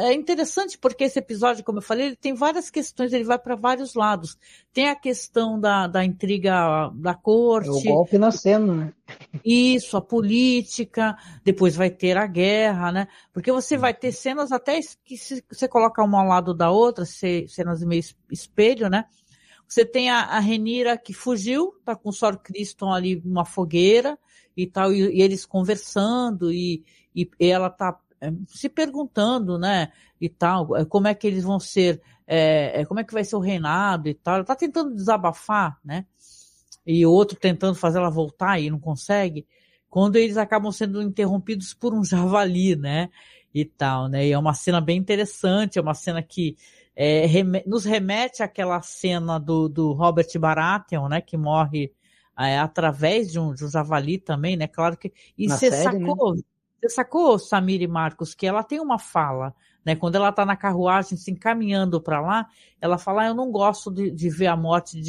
é interessante porque esse episódio, como eu falei, ele tem várias questões, ele vai para vários lados. Tem a questão da intriga da corte. O golpe nascendo, né? Isso, a política, depois vai ter a guerra, né? Porque você vai ter cenas até que se você colocar uma ao lado da outra, cenas meio espelho, né? Você tem a Rhaenyra que fugiu, tá com o Sor Criston ali numa fogueira e tal, e eles conversando, e ela tá se perguntando, né, e tal, como é que eles vão ser, como é que vai ser o reinado e tal. Ela tá tentando desabafar, né, e o outro tentando fazer ela voltar e não consegue, quando eles acabam sendo interrompidos por um javali, né, e tal, né, e é uma cena bem interessante, é uma cena que nos remete àquela cena do Robert Baratheon, né, que morre através de um javali também, né, claro que... E você sacou, né? Samir e Marcos, que ela tem uma fala, né, quando ela tá na carruagem se encaminhando para lá, ela fala, eu não gosto de ver a morte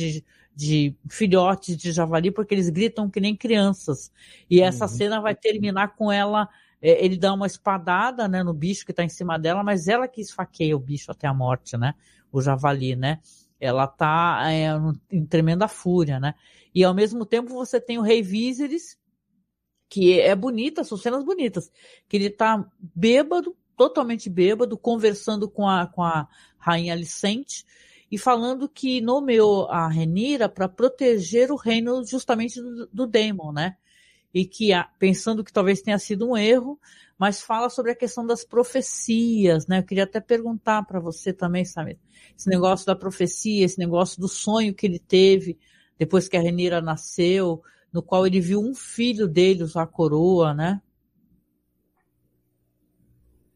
de filhotes de javali, porque eles gritam que nem crianças, e essa cena vai terminar com ela, ele dá uma espadada, né, no bicho que está em cima dela, mas ela que esfaqueia o bicho até a morte, né, o javali, né, ela está em tremenda fúria, né, e ao mesmo tempo você tem o Rei Viserys, que é bonita, são cenas bonitas, que ele está bêbado, totalmente bêbado, conversando com a rainha Alicent, e falando que nomeou a Rhaenyra para proteger o reino justamente do Daemon, né? E que, pensando que talvez tenha sido um erro, mas fala sobre a questão das profecias, né? Eu queria até perguntar para você também, Samir, esse negócio da profecia, esse negócio do sonho que ele teve depois que a Rhaenyra nasceu, no qual ele viu um filho dele usar a coroa, né?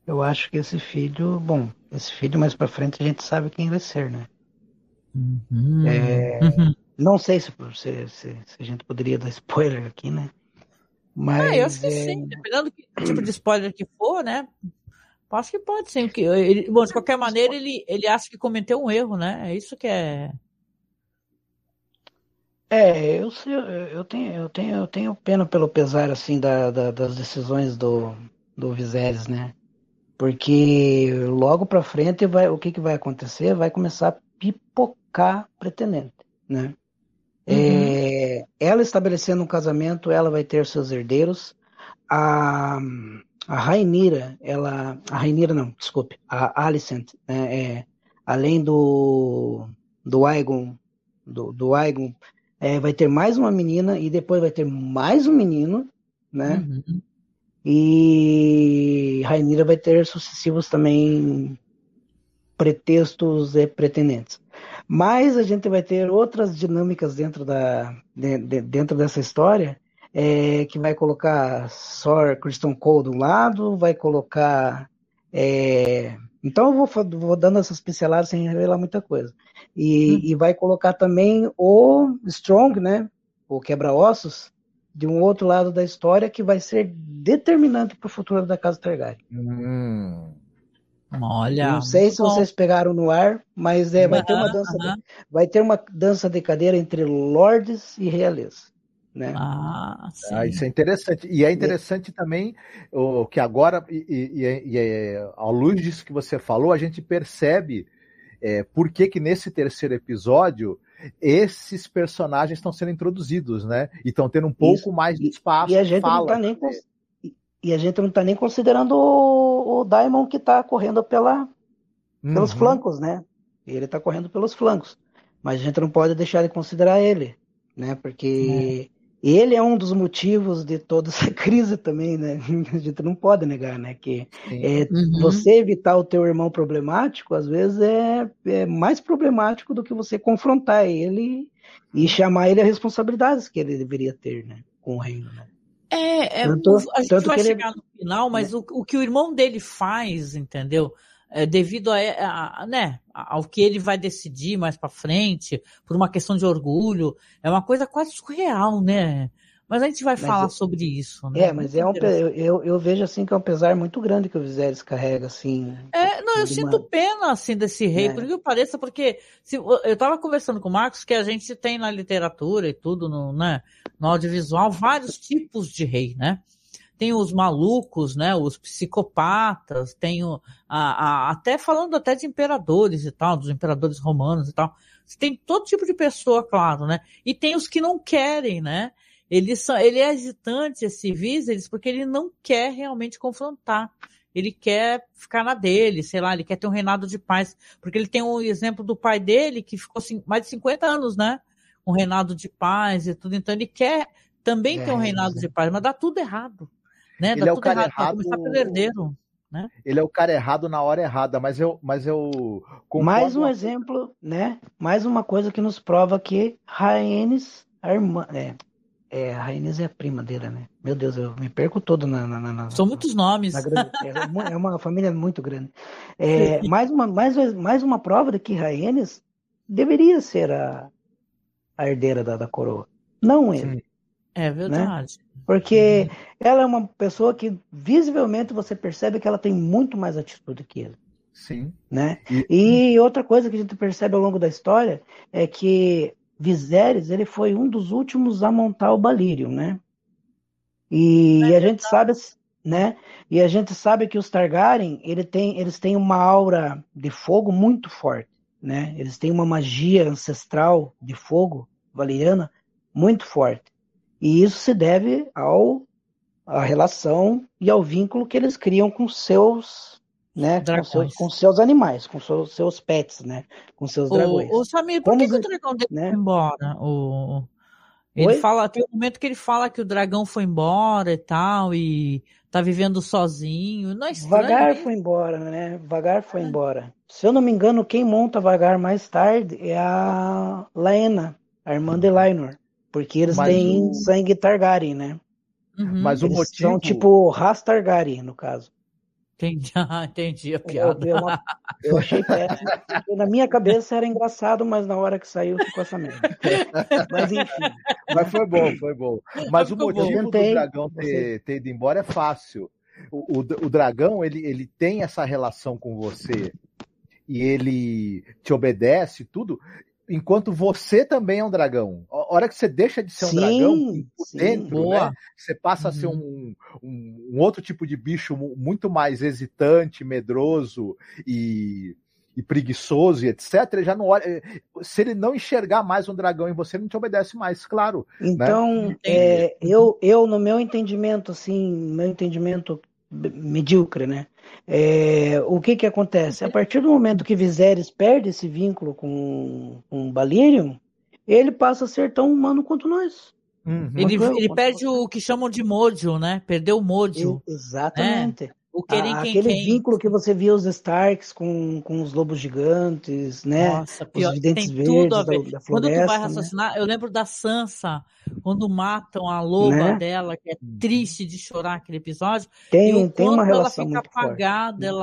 Eu acho que esse filho mais para frente a gente sabe quem vai ser, né? Não sei se a gente poderia dar spoiler aqui, né? Mas, eu acho que sim, dependendo do que tipo de spoiler que for, né? Acho que pode sim. De qualquer maneira, ele acha que cometeu um erro, né? É isso que é. Eu tenho pena pelo pesar assim das decisões do Viserys, né? Porque logo para frente o que vai acontecer? Vai começar a pipocar pretendente, né? Ela estabelecendo um casamento, ela vai ter seus herdeiros. A Alicent, né? Além do Aegon, vai ter mais uma menina e depois vai ter mais um menino, né? E Rhaenyra vai ter sucessivos também pretextos e pretendentes. Mas a gente vai ter outras dinâmicas dentro dessa história, que vai colocar Sor Criston Cole de um lado, vai colocar... Então eu vou dando essas pinceladas sem revelar muita coisa. E vai colocar também o Strong, né? O quebra-ossos, de um outro lado da história, que vai ser determinante para o futuro da Casa Targaryen. Olha, não sei se vocês pegaram no ar, mas vai ter uma dança de cadeira entre lordes e realeza, né? Isso é interessante. E é interessante também que agora, à luz disso que você falou, a gente percebe por que nesse terceiro episódio esses personagens estão sendo introduzidos, né? E estão tendo um pouco mais de espaço. E a gente não está nem considerando o Daemon, que está correndo pelos flancos, né? Ele está correndo pelos flancos. Mas a gente não pode deixar de considerar ele, né? Porque ele é um dos motivos de toda essa crise também, né? A gente não pode negar, né? Que você evitar o teu irmão problemático, às vezes, é mais problemático do que você confrontar ele e chamar ele a responsabilidades que ele deveria ter, né? Com o reino, né? A gente vai chegar no final, mas o que o irmão dele faz, entendeu? Devido ao que ele vai decidir mais pra frente, por uma questão de orgulho, é uma coisa quase surreal, né? Mas a gente vai falar sobre isso, né? Eu vejo assim que é um pesar muito grande que o Viserys carrega, assim. Eu sinto pena, assim, desse rei, por que pareça, porque eu estava conversando com o Marcos que a gente tem na literatura e tudo, no audiovisual, vários tipos de rei, né? Tem os malucos, né? Os psicopatas, tem até falando de imperadores e tal, dos imperadores romanos e tal. Você tem todo tipo de pessoa, claro, né? E tem os que não querem, né? Ele é hesitante, esse Viserys, porque ele não quer realmente confrontar ele quer ficar na dele, sei lá, ele quer ter um reinado de paz, porque ele tem um exemplo do pai dele que ficou mais de 50 anos, né? Um reinado de paz e tudo, então ele quer também ter um reinado de paz, mas dá tudo errado, né? Dá tudo errado, vai começar pelo herdeiro. Né? Ele é o cara errado na hora errada, mas eu concordo. Mais um exemplo, né? Mais uma coisa que nos prova que Rhaenys, a irmã, Rhaenys é a prima dele, né? Meu Deus, eu me perco todo na são muitos nomes. É uma família muito grande. É, mais uma prova de que Rhaenys deveria ser a herdeira da coroa, não ele. Sim. É verdade. Né? Porque ela é uma pessoa que visivelmente você percebe que ela tem muito mais atitude que ele. Sim. Né? E outra coisa que a gente percebe ao longo da história é que Viserys, ele foi um dos últimos a montar o Balerion, né? E a gente sabe, né? E a gente sabe que os Targaryen, eles têm uma aura de fogo muito forte, né? Eles têm uma magia ancestral de fogo valeriana muito forte. E isso se deve à relação e ao vínculo que eles criam com seus, né, com seus animais, com seus pets, né, com seus dragões. O Samir, por que o dragão dele foi embora? Ele fala, tem um momento que ele fala que o dragão foi embora e tal, e tá vivendo sozinho. Não é estranho, Vhagar foi embora, né? Vhagar foi embora. Se eu não me engano, quem monta Vhagar mais tarde é a Laena, a irmã de Laenor. Porque eles têm sangue Targaryen, né? Uhum. Mas eles são tipo raça Targaryen, no caso. Entendi a piada. Eu achei péssimo. Na minha cabeça era engraçado, mas na hora que saiu ficou essa merda. Mas enfim. Mas foi bom. Mas o motivo do dragão ter ido embora é fácil. O dragão, ele tem essa relação com você. E ele te obedece e tudo... Enquanto você também é um dragão. A hora que você deixa de ser um dragão por dentro, né, você passa a ser um outro tipo de bicho muito mais hesitante, medroso e preguiçoso e etc. Ele já não olha. Se ele não enxergar mais um dragão em você, ele não te obedece mais, claro. Então, né? eu no meu entendimento, assim, meu entendimento medíocre, né? O que acontece? A partir do momento que Viserys perde esse vínculo com Balerion, ele passa a ser tão humano quanto nós. Ele perde o que chamam de mojo, né? Perdeu o mojo. Exatamente. Né? Aquele vínculo que você via os Starks com os lobos gigantes, né? Nossa, pior, os videntes verdes da floresta. Quando tu vai raciocinar, né? Eu lembro da Sansa, quando matam a loba, né, dela, que é triste de chorar aquele episódio. Tem uma relação ela fica apagada, forte.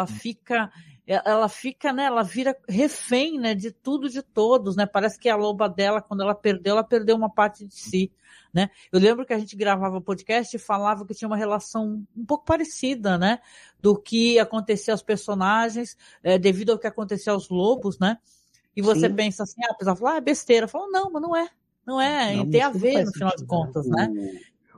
Ela fica, né? Ela vira refém, né? De tudo, de todos, né? Parece que a loba dela, quando ela perdeu uma parte de si, né? Eu lembro que a gente gravava podcast e falava que tinha uma relação um pouco parecida, né? Do que acontecia aos personagens, devido ao que acontecia aos lobos, né? E você pensa assim, a pessoa fala, besteira. Eu falo, não, mas não é. Não, tem a ver, no final de contas, né?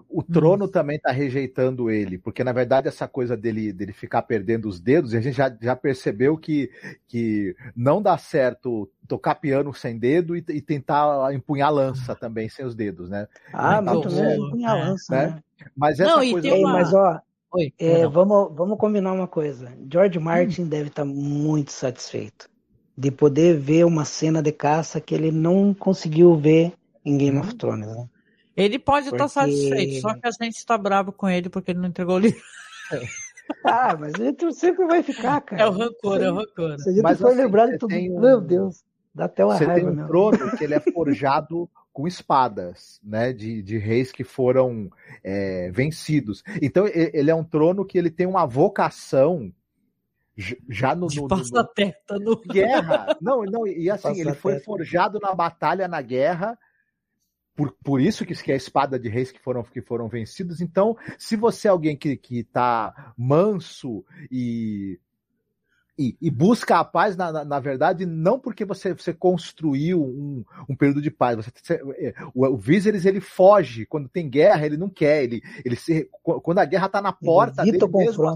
O trono também está rejeitando ele, porque na verdade essa coisa dele ficar perdendo os dedos, a gente já percebeu que não dá certo tocar piano sem dedo e tentar empunhar lança também sem os dedos, né? Ah, muito bem, empunhar lança, né? Mas essa coisa... Mas ó, vamos combinar uma coisa. George Martin deve estar muito satisfeito de poder ver uma cena de caça que ele não conseguiu ver em Game of Thrones, né? Ele pode estar satisfeito, só que a gente está bravo com ele porque ele não entregou o livro. Mas ele sempre vai ficar, cara. É o rancor. Se a gente foi lembrado de tudo, meu Deus, dá até uma raiva. Você tem um trono que ele é forjado com espadas, né, de reis que foram vencidos. Então ele é um trono que ele tem uma vocação já no passa-tétano. Guerra. Não, e assim, ele foi forjado na batalha, na guerra. Por isso que é a espada de reis que foram vencidos. Então, se você é alguém que está manso e E busca a paz, na verdade, não porque você construiu um período de paz. O Viserys, ele foge. Quando tem guerra, ele não quer. Quando a guerra está na porta dele mesmo,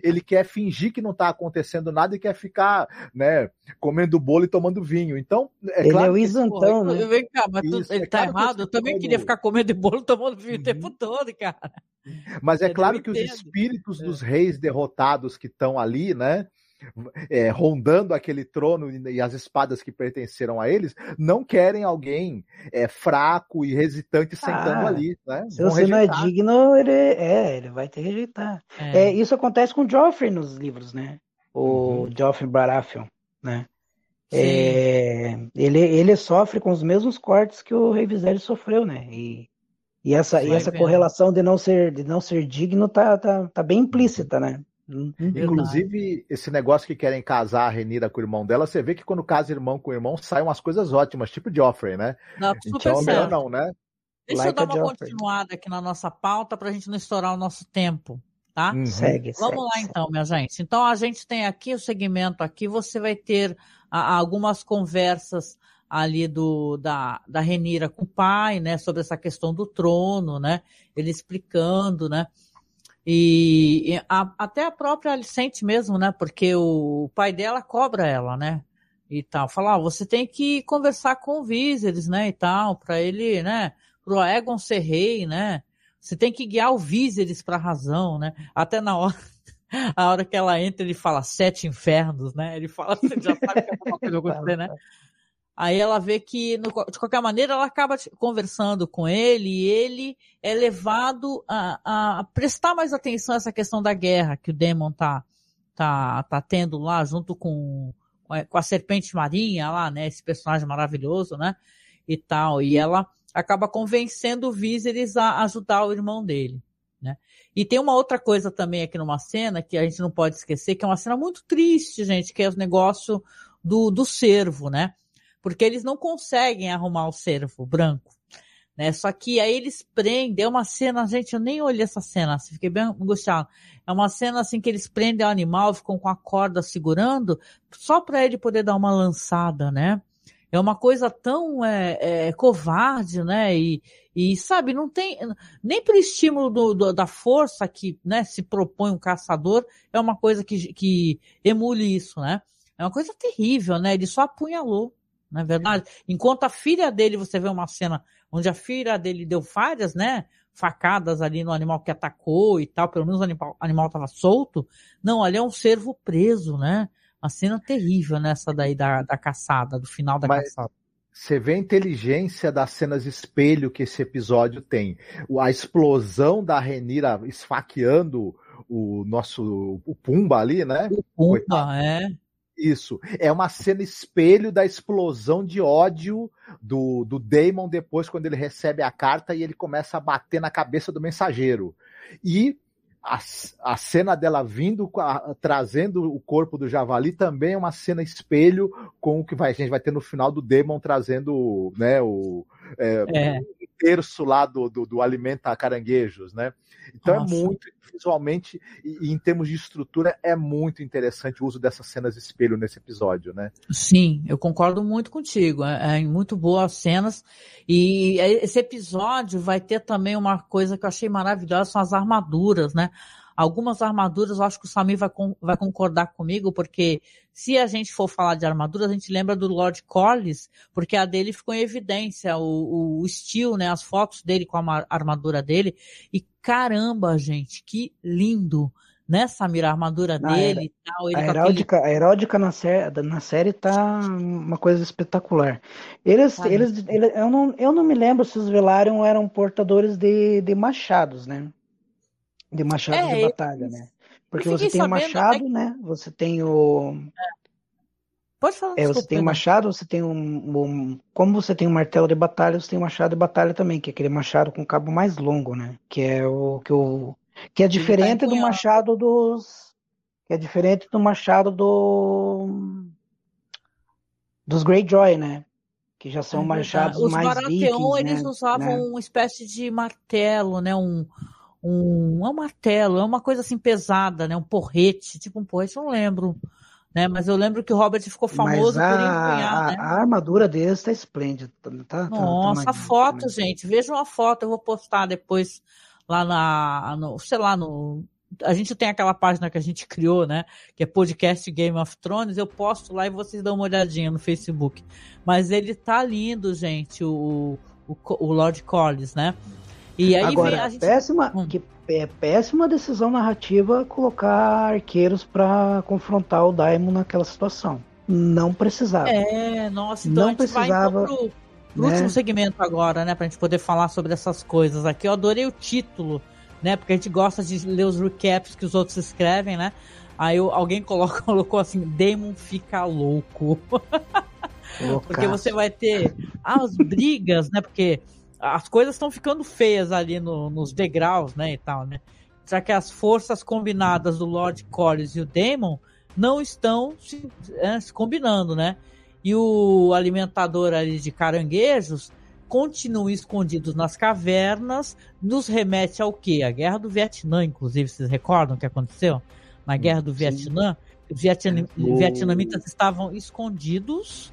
ele quer fingir que não está acontecendo nada e quer ficar, né, comendo bolo e tomando vinho. Então, ele claro é o isentão, né? Vem cá, mas isso, ele está claro errado. Eu também queria ficar comendo bolo e tomando vinho o tempo todo, cara. Mas é claro que os espíritos dos reis derrotados que estão ali, né, rondando aquele trono e as espadas que pertenceram a eles, não querem alguém fraco e hesitante sentando ali, né? Se você não é digno, ele vai te rejeitar. Isso acontece com Joffrey nos livros, né? O Joffrey Baratheon, né? Ele sofre com os mesmos cortes que o Rei Viserys sofreu, né? E essa correlação de não ser digno tá bem implícita, né? Inclusive, esse negócio que querem casar a Rhaenyra com o irmão dela, você vê que quando casa irmão com irmão, saem umas coisas ótimas, tipo Joffrey, né? Não, então, melhor não, né? Deixa eu dar uma continuada aqui na nossa pauta pra gente não estourar o nosso tempo, tá? Vamos lá. Então, minha gente. Então, a gente tem aqui o segmento aqui, você vai ter algumas conversas ali da Rhaenyra com o pai, né? Sobre essa questão do trono, né? Ele explicando, né? E até a própria Alicent mesmo, né? Porque o pai dela cobra ela, né? E tal. Fala, você tem que conversar com o Viserys, né? E tal, pra ele, né? Pro Aegon ser rei, né? Você tem que guiar o Viserys pra razão, né? Até a hora que ela entra, ele fala 7 infernos, né? Ele fala, você já sabe que é uma coisa que eu gostei, né? Aí ela vê que, de qualquer maneira, ela acaba conversando com ele e ele é levado a prestar mais atenção a essa questão da guerra que o Daemon tá tendo lá, junto com a Serpente Marinha lá, né? Esse personagem maravilhoso, né? E tal. E ela acaba convencendo o Viserys a ajudar o irmão dele, né? E tem uma outra coisa também aqui numa cena que a gente não pode esquecer, que é uma cena muito triste, gente, que é o negócio do cervo, né? Porque eles não conseguem arrumar o cervo branco, né? Só que aí eles prendem, é uma cena, gente, eu nem olhei essa cena, assim, fiquei bem angustiado. É uma cena assim que eles prendem o animal, ficam com a corda segurando, só para ele poder dar uma lançada, né? É uma coisa tão covarde, né? E sabe, não tem nem pelo estímulo da força que, né, se propõe um caçador, é uma coisa que emule isso, né? É uma coisa terrível, né? Ele só apunhalou. Não é verdade? Enquanto a filha dele, você vê uma cena onde a filha dele deu várias, né, facadas ali no animal que atacou e tal, pelo menos o animal estava solto. Não, ali é um cervo preso, né? Uma cena terrível nessa daí da caçada, do final da caçada. Você vê a inteligência das cenas de espelho que esse episódio tem. A explosão da Rhaenyra esfaqueando o Pumba ali, né? O Pumba, coitado. Isso, é uma cena espelho da explosão de ódio do Daemon depois, quando ele recebe a carta e ele começa a bater na cabeça do mensageiro. E a cena dela vindo, trazendo o corpo do javali, também é uma cena espelho com o que a gente vai ter no final do Daemon trazendo, né, o terço lá do Alimenta Caranguejos, né? Então é muito, visualmente e em termos de estrutura, é muito interessante o uso dessas cenas de espelho nesse episódio, né? Sim, eu concordo muito contigo, é muito boas cenas, e esse episódio vai ter também uma coisa que eu achei maravilhosa, são as armaduras, né? Algumas armaduras, eu acho que o Samir vai concordar comigo, porque se a gente for falar de armadura, a gente lembra do Lord Corlys, porque a dele ficou em evidência, o estilo, né, as fotos dele com a armadura dele, e caramba, gente, que lindo, né, Samir, a armadura dele e tal. A heráldica na série tá uma coisa espetacular. Eu não me lembro se os Velaryon eram portadores de machados, né? De machado de batalha, né? Porque você tem o machado, né? Você tem o... Pode falar, desculpa. Você tem o machado, você tem como você tem um martelo de batalha, você tem um machado de batalha também, que é aquele machado com cabo mais longo, né? Que é que é diferente do machado dos... Que é diferente do machado dos Greyjoy, né? Que já são machados mais vikings, né? Os Baratheon, eles usavam uma espécie de martelo, né? É um martelo, é uma coisa assim pesada, né? Um porrete, eu não lembro, né? Mas eu lembro que o Robert ficou famoso por empunhar, né? A armadura dele está esplêndida. Tá, nossa, a foto, também. Gente, vejam a foto, eu vou postar depois lá no... A gente tem aquela página que a gente criou, né? Que é Podcast Game of Thrones. Eu posto lá e vocês dão uma olhadinha no Facebook. Mas ele tá lindo, gente, o Lord Corlys, né? E aí agora, vem a gente... péssima decisão narrativa colocar arqueiros pra confrontar o Daemon naquela situação. Não precisava. É, nossa, então não a gente precisava... vai pro último segmento agora, né? Pra gente poder falar sobre essas coisas aqui. Eu adorei o título, né? Porque a gente gosta de ler os recaps que os outros escrevem, né? Aí alguém colocou assim, Daemon fica louco. Porque você vai ter as brigas, né? Porque as coisas estão ficando feias ali nos degraus, né, e tal, né? Já que as forças combinadas do Lord Corlys e o Daemon não estão se combinando, né? E o alimentador ali de caranguejos continua escondido nas cavernas, nos remete ao quê? A Guerra do Vietnã, inclusive, vocês recordam o que aconteceu? Na Guerra do Vietnã, os vietnamitas estavam escondidos...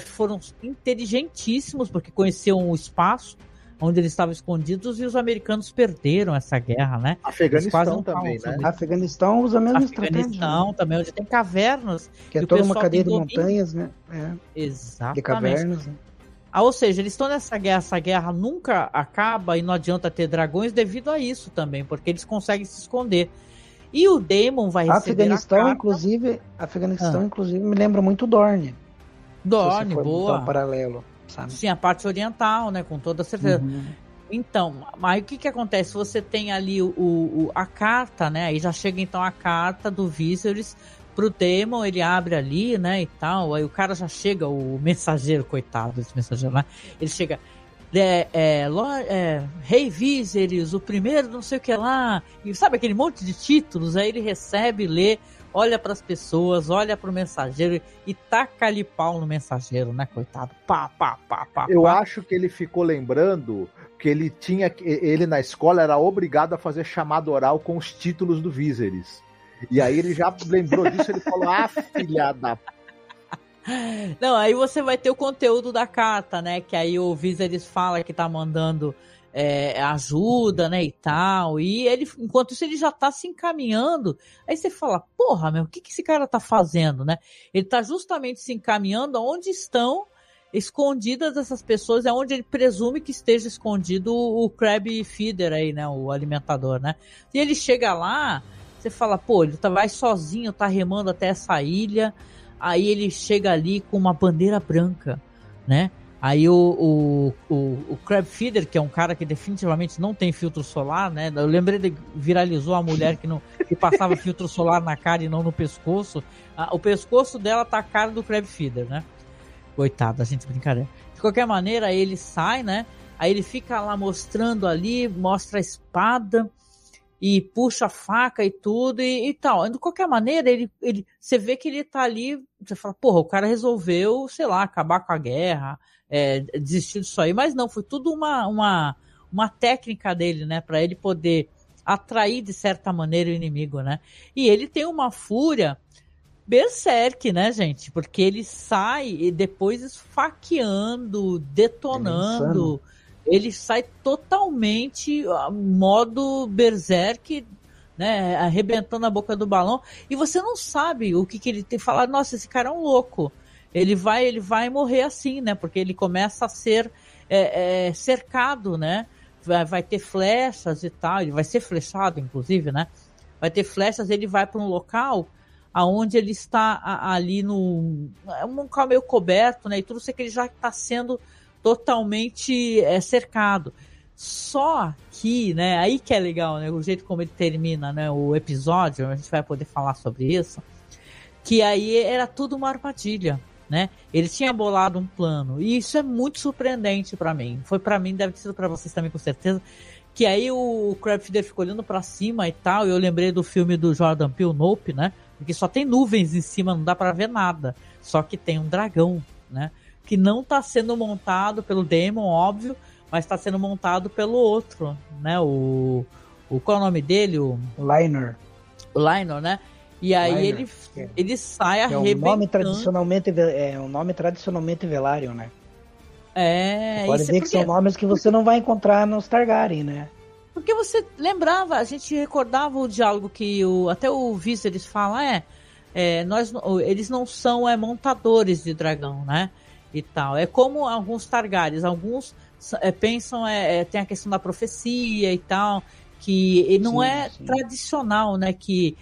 foram inteligentíssimos porque conheciam o espaço onde eles estavam escondidos e os americanos perderam essa guerra, né? Afeganistão também, né? Afeganistão usa a mesma estratégia. Afeganistão também, onde tem cavernas. Que é toda uma cadeia de montanhas, né? É. Exatamente. De cavernas. Né? Ou seja, eles estão nessa guerra. Essa guerra nunca acaba e não adianta ter dragões devido a isso também, porque eles conseguem se esconder. E o Daemon vai receber Afeganistão, inclusive, me lembra muito Dorne. Dorne, boa. Um paralelo, sabe? Sim, a parte oriental, né? Com toda certeza. Uhum. Então, aí o que acontece? Você tem ali a carta, né? Aí já chega então a carta do Viserys pro Daemon, ele abre ali, né? E tal. Aí o cara já chega, o mensageiro, coitado desse mensageiro lá, ele chega. Rei Viserys, o primeiro, não sei o que lá. E sabe aquele monte de títulos? Aí ele recebe, lê. Olha para as pessoas, olha para o mensageiro e taca-lhe pau no mensageiro, né, coitado? Pá. Eu acho que ele ficou lembrando que ele na escola era obrigado a fazer chamada oral com os títulos do Viserys. E aí ele já lembrou disso, ele falou, filha da... Não, aí você vai ter o conteúdo da carta, né, que aí o Viserys fala que tá mandando... ajuda, né, e tal, e ele, enquanto isso, ele já tá se encaminhando. Aí você fala, porra, meu, o que esse cara tá fazendo, né? Ele tá justamente se encaminhando aonde estão escondidas essas pessoas, é onde ele presume que esteja escondido o Crab Feeder aí, né, o alimentador, né? E ele chega lá, você fala, pô, ele vai sozinho, tá remando até essa ilha, aí ele chega ali com uma bandeira branca, né? Aí o Crab Feeder, que é um cara que definitivamente não tem filtro solar, né? Eu lembrei de viralizou a mulher que passava filtro solar na cara e não no pescoço. O pescoço dela tá a cara do Crab Feeder, né? Coitado, a gente brincadeira. De qualquer maneira, ele sai, né? Aí ele fica lá mostrando ali, mostra a espada e puxa a faca e tudo e tal. De qualquer maneira, ele, você vê que ele tá ali, você fala, porra, o cara resolveu, sei lá, acabar com a guerra... desistir disso aí, mas não, foi tudo uma técnica dele, né, para ele poder atrair de certa maneira o inimigo, né, e ele tem uma fúria berserk, né, gente, porque ele sai e depois esfaqueando, detonando, ele sai totalmente modo berserk, né, arrebentando a boca do balão, e você não sabe o que ele tem, falar, nossa, esse cara é um louco. Ele vai morrer assim, né? Porque ele começa a ser cercado, né? Vai ter flechas e tal. Ele vai ser flechado, inclusive, né? Vai ter flechas, ele vai para um local onde ele está ali no... É um local meio coberto, né? E tudo isso que ele já está sendo totalmente cercado. Só que, né? Aí que é legal, né? O jeito como ele termina, né? O episódio, a gente vai poder falar sobre isso. Que aí era tudo uma armadilha. Né? Ele tinha bolado um plano e isso é muito surpreendente para mim. Foi para mim, deve ter sido para vocês também, com certeza. Que aí o Crab Feeder ficou olhando para cima e tal. Eu lembrei do filme do Jordan Peele, Nope, né? Porque só tem nuvens em cima, não dá para ver nada. Só que tem um dragão, né? Que não tá sendo montado pelo Daemon, óbvio, mas tá sendo montado pelo outro, né? Qual é o nome dele? O Laenor, né? E aí Laenor, ele sai arrebentando. É um nome tradicionalmente Velaryon, né? É, pode dizer que são nomes que você não vai encontrar nos Targaryen, né? Porque você lembrava, a gente recordava o diálogo que até o Viserys fala, eles não são montadores de dragão, né? E tal. É como alguns Targaryens, alguns pensam, tem a questão da profecia e tal, que não sim. Tradicional, né? Que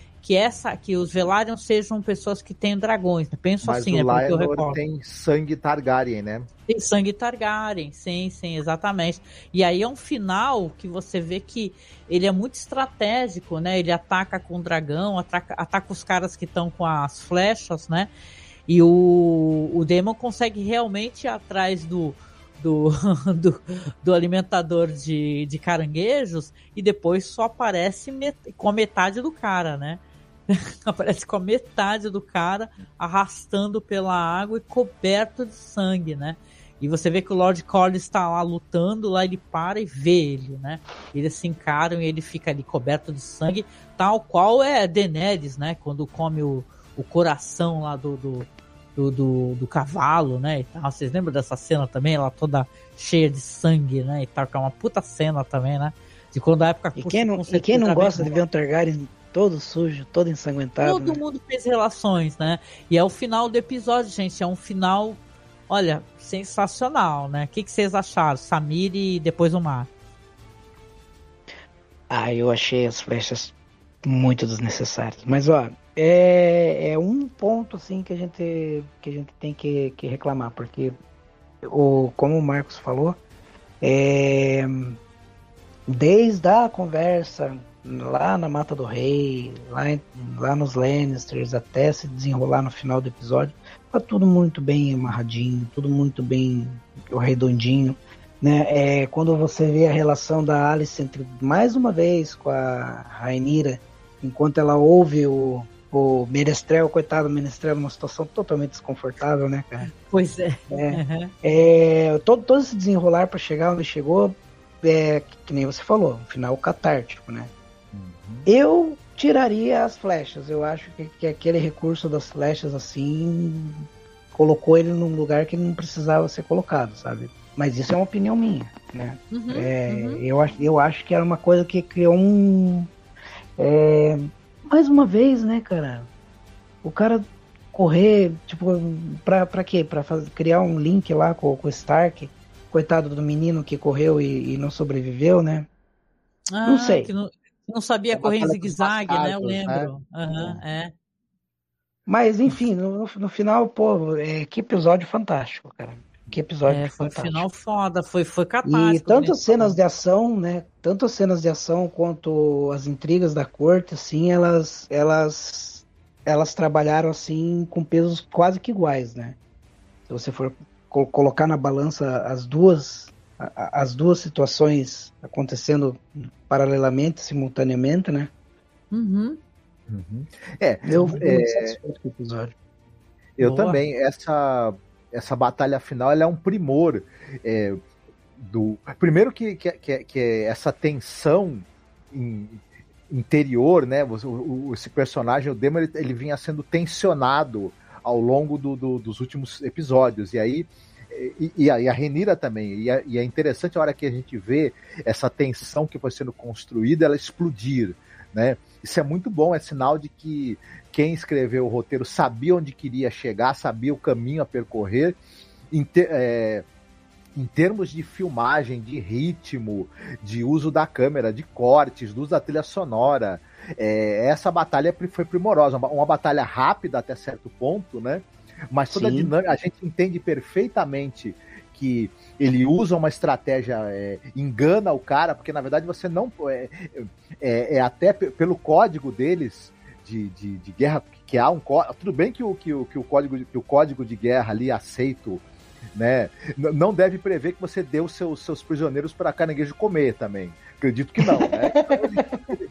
os Velaryon sejam pessoas que têm dragões, né? Penso assim, né? Mas o Laenor tem sangue Targaryen, né? Tem sangue Targaryen, sim, exatamente. E aí é um final que você vê que ele é muito estratégico, né? Ele ataca com o dragão, ataca os caras que estão com as flechas, né? E o Daemon consegue realmente ir atrás do alimentador de caranguejos e depois só aparece com a metade do cara, né? Aparece com a metade do cara arrastando pela água e coberto de sangue, né? E você vê que o Lord Corlys está lá lutando, lá ele para e vê ele, né? Eles se encaram e ele fica ali coberto de sangue, tal qual é Daenerys, né? Quando come o coração lá do cavalo, né, e tal. Vocês lembram dessa cena também? Ela toda cheia de sangue, né, e tal, que é uma puta cena também, né, de quando a época... E quem não gosta de ver um Targaryen todo sujo, todo ensanguentado, todo mundo fez relações, né, e é o final do episódio, gente, é um final, olha, sensacional, né, o que vocês acharam? Samir e depois o Mar. Eu achei as flechas muito desnecessárias, mas, ó, é um ponto assim que a gente tem que reclamar, porque como o Marcos falou, desde a conversa lá na Mata do Rei, lá nos Lannisters, até se desenrolar no final do episódio, tá tudo muito bem amarradinho, tudo muito bem redondinho, né? Quando você vê a relação da Alicent mais uma vez com a Rhaenyra, enquanto ela ouve o Menestrel, coitado do Menestrel, numa situação totalmente desconfortável, né, cara? Pois é. Uhum. Todo esse desenrolar para chegar onde chegou, que nem você falou, um final catártico, né? Uhum. Eu tiraria as flechas. Eu acho que aquele recurso das flechas, assim, colocou ele num lugar que não precisava ser colocado, sabe? Mas isso é uma opinião minha, né? Uhum, uhum. Eu acho que era uma coisa que criou um... mais uma vez, né, cara? O cara correr, tipo, pra quê? Pra criar um link lá com o Stark, coitado do menino que correu e não sobreviveu, né? Não sei. Que não sabia correr em zigue-zague, né? Eu lembro. Né? Uhum, é. Mas, enfim, no final, pô, que episódio fantástico, cara. Que episódio foi fantástico. Foi um final foda, foi catástrofe. E tanto as cenas de ação, né? Tanto as cenas de ação quanto as intrigas da corte, assim, elas trabalharam assim com pesos quase que iguais, né? Se você for colocar na balança as duas situações acontecendo paralelamente, simultaneamente, né? Uhum. Uhum. Eu fui muito satisfeito com o episódio. Eu também, essa batalha final, ela é um primor primeiro que essa tensão interior, né, esse personagem, o Daemon, ele vinha sendo tensionado ao longo dos últimos episódios, e a Rhaenyra também, e é interessante a hora que a gente vê essa tensão que foi sendo construída, ela explodir, né? Isso é muito bom, é sinal de que quem escreveu o roteiro sabia onde queria chegar, sabia o caminho a percorrer. Em termos de filmagem, de ritmo, de uso da câmera, de cortes, do uso da trilha sonora, essa batalha foi primorosa, uma batalha rápida até certo ponto, né? Mas toda a dinâmica, a gente entende perfeitamente que ele usa uma estratégia, engana o cara, porque na verdade você não... até pelo código deles de guerra, que há um código... Tudo bem que o código de guerra ali aceito, né, não deve prever que você dê os seus prisioneiros para caranguejo comer também. Acredito que não, né?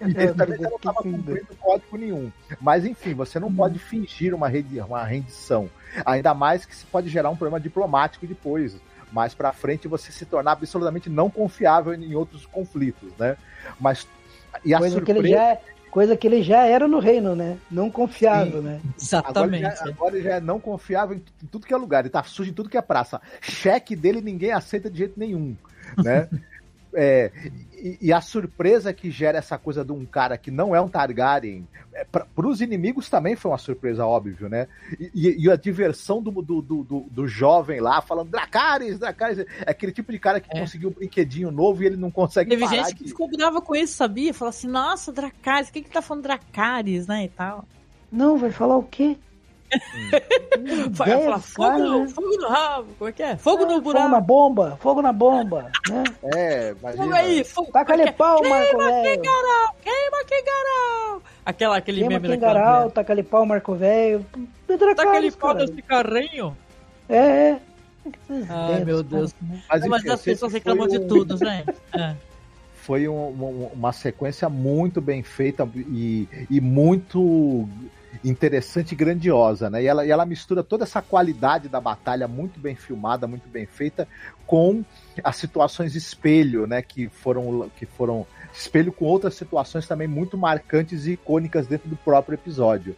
Ele também não estava cumprindo código nenhum. Mas, enfim, você não pode fingir uma rendição. Ainda mais que isso pode gerar um problema diplomático depois. Mais para frente, você se tornar absolutamente não confiável em outros conflitos, né? Mas... E a surpresa... Coisa que ele já era no reino, né? Não confiável, né? Exatamente. Agora já é não confiável em tudo que é lugar. Ele tá sujo em tudo que é praça. Cheque dele ninguém aceita de jeito nenhum, né? E a surpresa que gera essa coisa de um cara que não é um Targaryen, para os inimigos também foi uma surpresa, óbvio, né? E a diversão do jovem lá, falando Dracarys, é aquele tipo de cara que conseguiu um brinquedinho novo e ele não consegue parar. Teve gente que ficou brava com isso, sabia? Falou assim, nossa, Dracarys, quem que tá falando Dracarys, né, e tal? Não, vai falar o quê? Vai falar fogo no rabo, como é que é? Fogo no buraco. Fogo na bomba, né? Imagina. Fogo aí, fogo. Taca-lhe pau, Marco Velho. Queima que garal. Aquele meme daquela. Queima que garal, taca-lhe pau, Marco Velho. Taca-lhe pau desse carrinho. É. Ai, meu Deus. Mas as pessoas reclamam de tudo, né? Foi uma sequência muito bem feita e muito interessante e grandiosa, né? E ela mistura toda essa qualidade da batalha muito bem filmada, muito bem feita, com as situações espelho, né? Que foram espelho com outras situações também muito marcantes e icônicas dentro do próprio episódio.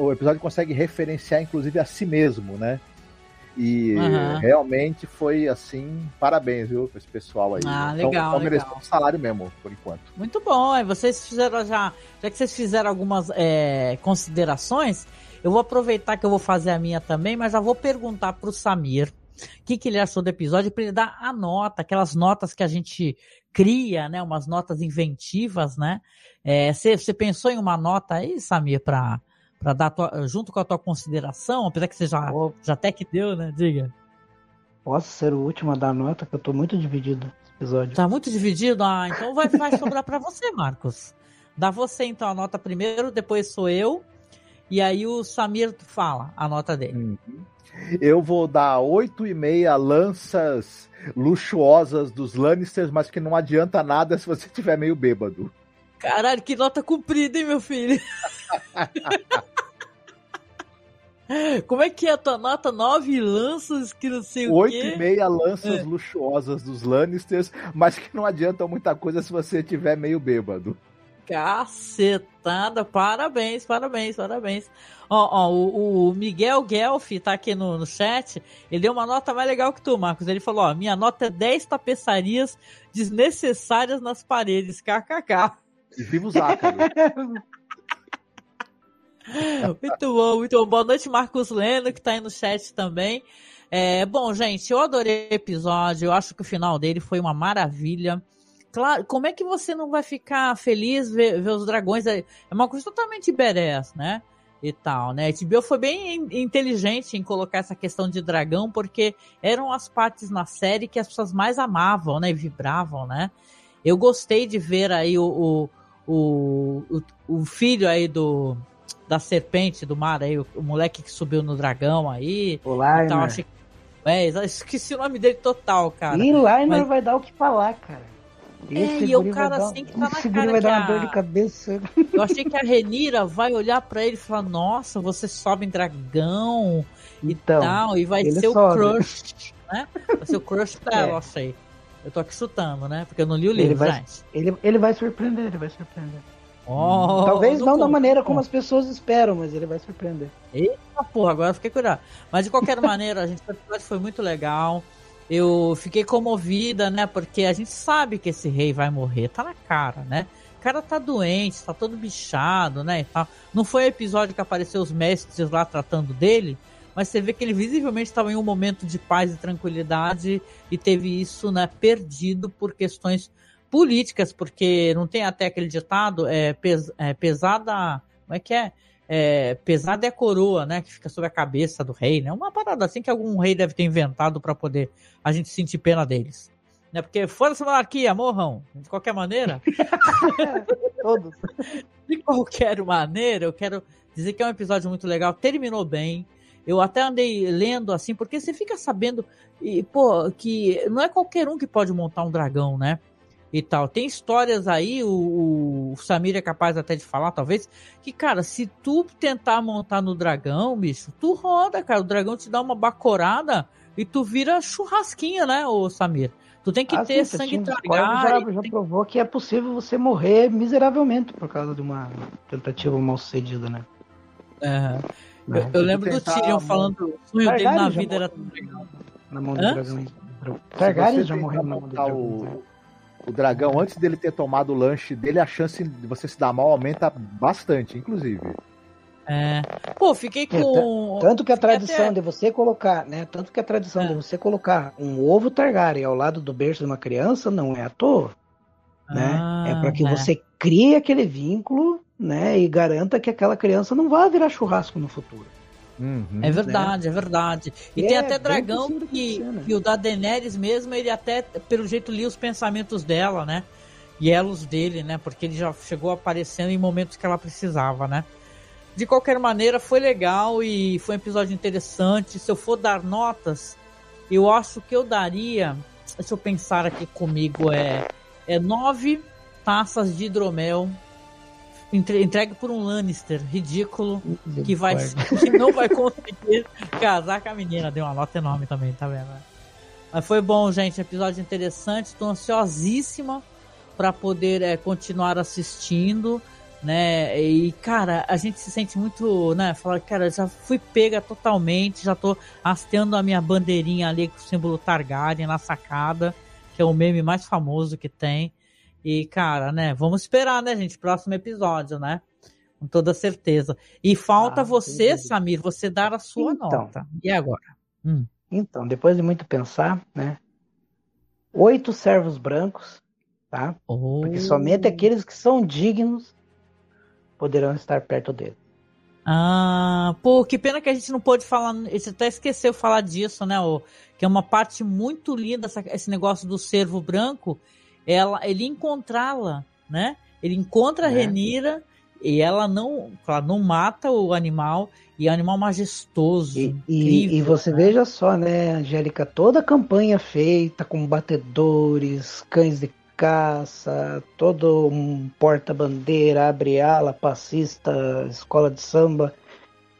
O episódio consegue referenciar, inclusive, a si mesmo, né? E realmente foi assim, parabéns, viu, pra esse pessoal aí. Legal. Mereceu um salário mesmo, por enquanto. Muito bom, hein? Vocês fizeram já que vocês fizeram algumas considerações, eu vou aproveitar que eu vou fazer a minha também, mas já vou perguntar pro Samir o que ele achou do episódio, pra ele dar a nota, aquelas notas que a gente cria, né, umas notas inventivas, né? Você pensou em uma nota aí, Samir, pra dar junto com a tua consideração, apesar que você já até que deu, né? Diga. Posso ser o último a dar nota, que eu tô muito dividido nesse episódio. Tá muito dividido? Ah, então vai sobrar pra você, Marcos. Dá você, então, a nota primeiro, depois sou eu, e aí o Samir fala a nota dele. Eu vou dar 8,5 lanças luxuosas dos Lannisters, mas que não adianta nada se você estiver meio bêbado. Caralho, que nota comprida, hein, meu filho? Como é que é a tua nota? 9 lanças que não sei o quê? 8,5 lanças luxuosas dos Lannisters, mas que não adiantam muita coisa se você estiver meio bêbado. Cacetada, parabéns. Ó, o Miguel Guelph tá aqui no chat, ele deu uma nota mais legal que tu, Marcos. Ele falou, ó, minha nota é 10 tapeçarias desnecessárias nas paredes, kkk. E vimos ácaro. Muito bom. Boa noite, Marcos Leno, que tá aí no chat também. Bom, gente, eu adorei o episódio, eu acho que o final dele foi uma maravilha. Claro, como é que você não vai ficar feliz ver os dragões? É uma coisa totalmente badass, né? E tal, né? A HBO foi bem inteligente em colocar essa questão de dragão, porque eram as partes na série que as pessoas mais amavam, né? E vibravam, né? Eu gostei de ver aí o filho aí da serpente do mar, aí, o moleque que subiu no dragão aí. O Laenor. Achei... esqueci o nome dele total, cara. E o Laenor vai dar o que falar, cara. E o cara assim que tá na cara vai dar uma dor de cabeça. Eu achei que a Rhaenyra vai olhar pra ele e falar, nossa, você sobe em dragão e tal, e vai ser sobe. O crush, né? Vai ser o crush pra ela, achei. Eu tô aqui chutando, né? Porque eu não li o livro, gente. Ele vai surpreender, Oh, talvez não da maneira como as pessoas esperam, mas ele vai surpreender. Eita porra, agora eu fiquei curado. Mas de qualquer maneira, o episódio foi muito legal. Eu fiquei comovida, né? Porque a gente sabe que esse rei vai morrer. Tá na cara, né? O cara tá doente, tá todo bichado, né? E tal. Não foi o episódio que apareceu os mestres lá tratando dele, mas você vê que ele visivelmente estava em um momento de paz e tranquilidade e teve isso, né? Perdido por questões políticas, porque não tem até aquele ditado, pesada... Como é que é? Pesada é a coroa, né, que fica sobre a cabeça do rei, né, uma parada assim que algum rei deve ter inventado pra poder a gente sentir pena deles, né, porque fora essa monarquia, morram, de qualquer maneira. Todos. De qualquer maneira, eu quero dizer que é um episódio muito legal, terminou bem, eu até andei lendo assim, porque você fica sabendo, e, pô, que não é qualquer um que pode montar um dragão, né, e tal, tem histórias aí, o Samir é capaz até de falar, talvez, que, cara, se tu tentar montar no dragão, bicho, tu roda, cara, o dragão te dá uma bacorada e tu vira churrasquinha, né, o Samir? Tu tem que ter sangue Targaryen. Já provou que é possível você morrer miseravelmente por causa de uma tentativa mal sucedida, né? É. Eu lembro do Tyrion falando que o sonho dele na vida era tudo legal. Na mão do dragão. Targaryen já morreu na mão do dragão. O dragão, antes dele ter tomado o lanche dele, a chance de você se dar mal aumenta bastante, inclusive. É. Pô, fiquei com... Tanto que a tradição de você colocar, né? Tanto que a tradição de você colocar um ovo Targaryen ao lado do berço de uma criança não é à toa, né? É para que você crie aquele vínculo, né? E garanta que aquela criança não vá virar churrasco no futuro. Uhum, é verdade, né? É verdade. E tem até dragão que o da Daenerys mesmo, ele até, pelo jeito, lia os pensamentos dela, né? E ela os dele, né? Porque ele já chegou aparecendo em momentos que ela precisava, né? De qualquer maneira, foi legal e foi um episódio interessante. Se eu for dar notas, eu acho que eu daria, se eu pensar aqui comigo, 9 taças de hidromel entregue por um Lannister ridículo que não vai conseguir casar com a menina. Deu uma nota enorme também, tá vendo? Mas foi bom, gente, episódio interessante. Tô ansiosíssima para poder continuar assistindo, né? E cara, a gente se sente muito, né? Falar, cara, já fui pega totalmente, já tô hasteando a minha bandeirinha ali com o símbolo Targaryen na sacada, que é o meme mais famoso que tem. E, cara, né? Vamos esperar, né, gente? Próximo episódio, né? Com toda certeza. E falta você, entendi. Samir, você dar a sua nota. E agora? Então, depois de muito pensar, né? 8 servos brancos, tá? Oh. Porque somente aqueles que são dignos poderão estar perto dele. Ah, pô, que pena que a gente não pôde falar, a gente até esqueceu de falar disso, né? Que é uma parte muito linda, esse negócio do servo branco. Ele encontrá-la, né? Ele encontra a Rhaenyra e ela não mata o animal, e é um animal majestoso. E você veja só, né, Angélica, toda a campanha feita com batedores, cães de caça, todo um porta-bandeira, abre-ala, passista, escola de samba.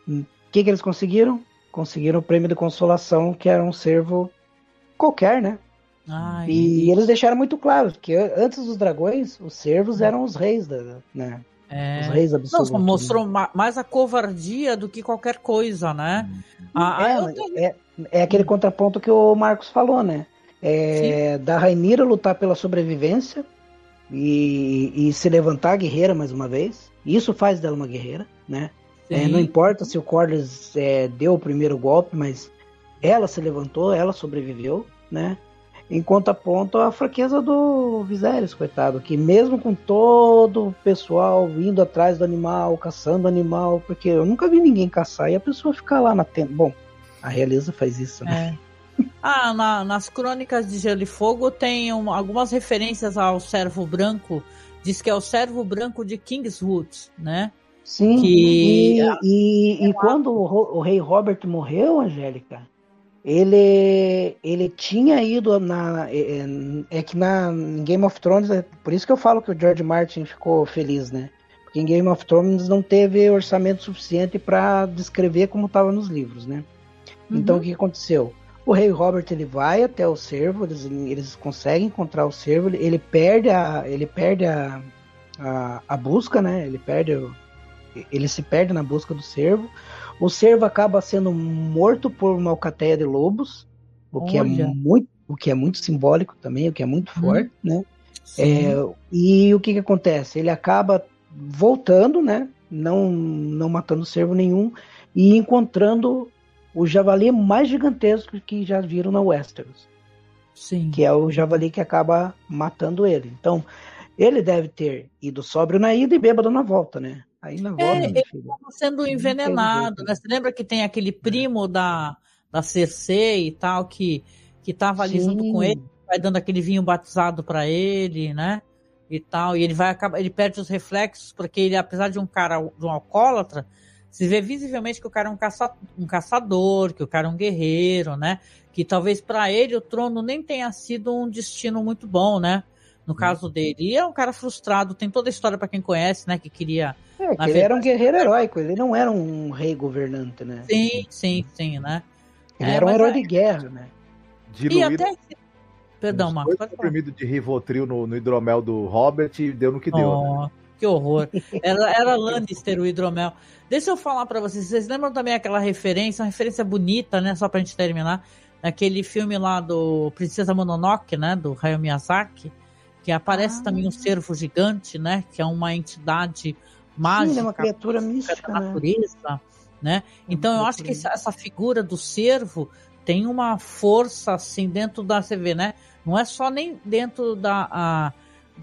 O que eles conseguiram? Conseguiram o prêmio de consolação, que era um servo qualquer, né? Ai, e eles deixaram muito claro que antes dos dragões, os servos eram os reis, né? Os reis absolutos. Não, mostrou mais a covardia do que qualquer coisa, né? É aquele contraponto que o Marcos falou, né? Da Rhaenyra lutar pela sobrevivência e se levantar guerreira mais uma vez. Isso faz dela uma guerreira, né? Não importa se o Corlys deu o primeiro golpe, mas ela se levantou, ela sobreviveu, né? Em contraponto a fraqueza do Viserys, coitado, que mesmo com todo o pessoal indo atrás do animal, caçando animal, porque eu nunca vi ninguém caçar e a pessoa ficar lá na tenda. Bom, a realeza faz isso, né? Nas Crônicas de Gelo e Fogo tem algumas referências ao servo branco. Diz que é o servo branco de Kingswood, né? Sim, e quando o rei Robert morreu, Angélica, Ele tinha ido em Game of Thrones, por isso que eu falo que o George Martin ficou feliz, né? Porque em Game of Thrones não teve orçamento suficiente para descrever como estava nos livros, né? Uhum. Então o que aconteceu? O rei Robert, ele vai até o servo, eles conseguem encontrar o servo, ele perde a busca, né? Ele se perde na busca do servo. O servo acaba sendo morto por uma alcateia de lobos, o que é muito simbólico também, o que é muito forte, né? E o que acontece? Ele acaba voltando, né? Não matando servo nenhum, e encontrando o javali mais gigantesco que já viram na Westeros. Sim. Que é o javali que acaba matando ele. Então, ele deve ter ido sóbrio na ida e bêbado na volta, né? Aí na volta, ele estava sendo envenenado, né? Você lembra que tem aquele primo da Cersei e tal, que estava ali junto com ele, vai dando aquele vinho batizado para ele, né? E tal, e ele perde os reflexos, porque ele, apesar de um alcoólatra, se vê visivelmente que o cara é um caçador, que o cara é um guerreiro, né? Que talvez para ele o trono nem tenha sido um destino muito bom, né? No caso dele. E é um cara frustrado, tem toda a história para quem conhece, né? Que queria. Ele era um guerreiro heróico, ele não era um rei governante, né? Sim, né? Ele era um herói de guerra, né? Diluído, até... Perdão, Marcos. Foi comprimido de Rivotril no hidromel do Robert e deu no que deu, né? Que horror. Era Lannister o hidromel. Deixa eu falar pra vocês. Vocês lembram também aquela referência? Uma referência bonita, né? Só pra gente terminar. Naquele filme lá do Princesa Mononoke, né? Do Hayao Miyazaki. Que aparece também um cervo gigante, né? Que é uma entidade mágica. Sim, é uma criatura mística, da natureza, né? Então eu acho que essa figura do cervo tem uma força, assim, dentro da... Você vê, né? Não é só nem dentro da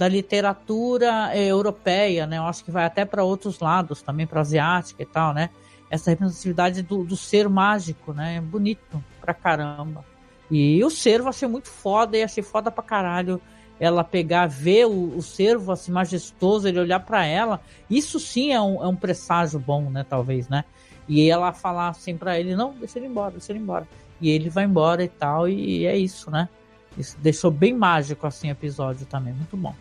literatura europeia, né? Eu acho que vai até para outros lados também, para asiática e tal, né? Essa representatividade do ser mágico, né? É bonito pra caramba. E o cervo achei muito foda, e achei foda pra caralho ela pegar, ver o cervo assim majestoso, ele olhar pra ela. Isso sim é um presságio bom, né? Talvez, né? E ela falar assim pra ele, não, deixa ele embora. E ele vai embora e tal, e é isso, né? Isso deixou bem mágico assim o episódio também, muito bom.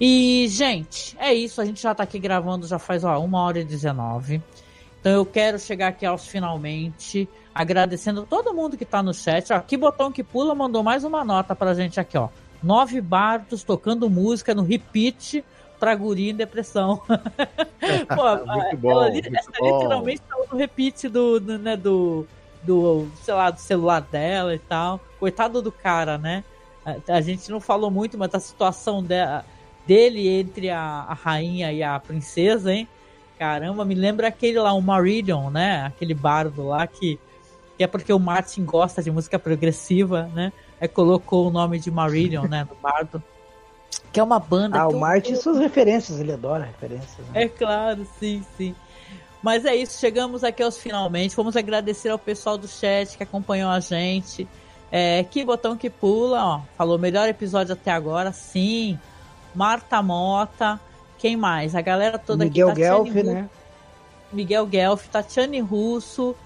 E, gente, é isso. A gente já tá aqui gravando, já faz 1h19. Então eu quero chegar aqui aos finalmente, agradecendo a todo mundo que tá no chat. Ó, que botão que pula mandou mais uma nota pra gente aqui, ó. 9 bardos tocando música no repeat pra guri em depressão. Pô, muito bom, essa literalmente tá no repeat do, sei lá, do celular dela e tal. Coitado do cara, né? A gente não falou muito, mas a situação dele entre a rainha e a princesa, hein? Caramba, me lembra aquele lá, o Maridion, né? Aquele bardo lá que é porque o Martin gosta de música progressiva, né? Aí colocou o nome de Maridion, né? Do bardo. Que é uma banda... o Martin e suas referências, ele adora referências. Né? É claro, sim. Mas é isso, chegamos aqui aos finalmente. Vamos agradecer ao pessoal do chat que acompanhou a gente. Que botão que pula, ó. Falou, melhor episódio até agora, sim. Marta Mota. Quem mais? A galera toda aqui. Miguel Guelph, né? Miguel Guelph, Tatiane Russo.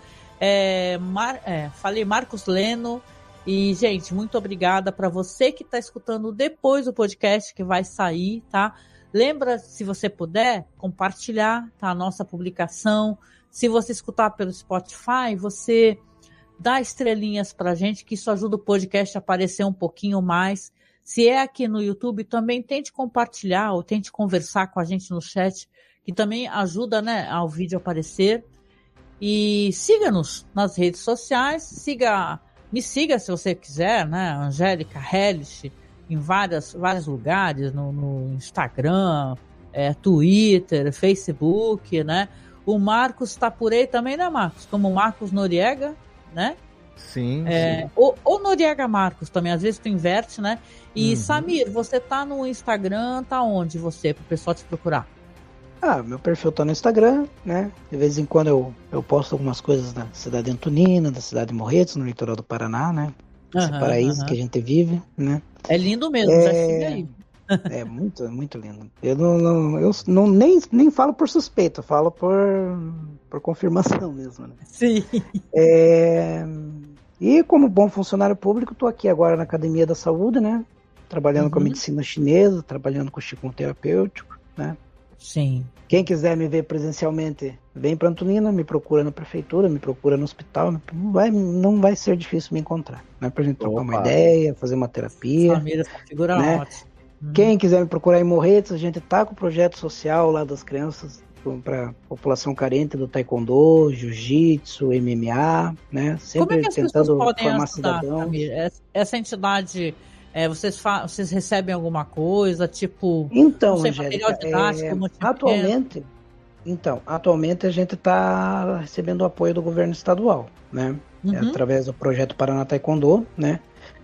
Falei, Marcos Leno. E, gente, muito obrigada para você que está escutando depois do podcast que vai sair, tá? Lembra, se você puder, compartilhar, tá, a nossa publicação. Se você escutar pelo Spotify, você dá estrelinhas pra gente, que isso ajuda o podcast a aparecer um pouquinho mais. Se é aqui no YouTube, também tente compartilhar ou tente conversar com a gente no chat, que também ajuda, né, ao vídeo aparecer. E siga-nos nas redes sociais, me siga se você quiser, né, Angélica Hellish, em vários lugares, no Instagram, Twitter, Facebook, né? O Marcos está por aí também, né, Marcos? Como o Marcos Noriega, né? Sim. Sim. O Noriega Marcos também, às vezes tu inverte, né? E, Samir, você tá no Instagram, tá onde você, pro pessoal te procurar? Meu perfil tá no Instagram, né? De vez em quando eu posto algumas coisas da cidade de Antonina, da cidade de Morretes, no litoral do Paraná, né? Esse paraíso que a gente vive, né? É lindo mesmo, já chega aí. É muito, muito lindo. Eu não falo por suspeito, eu falo por confirmação mesmo, né? Sim. E como bom funcionário público, estou aqui agora na Academia da Saúde, né? Trabalhando com a medicina chinesa, trabalhando com o Qigong terapêutico, né? Sim. Quem quiser me ver presencialmente, vem para Antonina, me procura na prefeitura, me procura no hospital, não vai ser difícil me encontrar, né? Pra gente trocar uma ideia, fazer uma terapia. Família, essa figura, né? Ótima. Quem quiser me procurar em Morretes, a gente tá com o projeto social lá das crianças para população carente do taekwondo, jiu-jitsu, MMA, né? Sempre como é que as tentando podem formar ajudar, cidadãos. Samir? Essa entidade, vocês recebem alguma coisa, tipo, então, não sei, Angélica, material didático, atualmente a gente está recebendo o apoio do governo estadual, né? Através do projeto Paraná Taekwondo, né?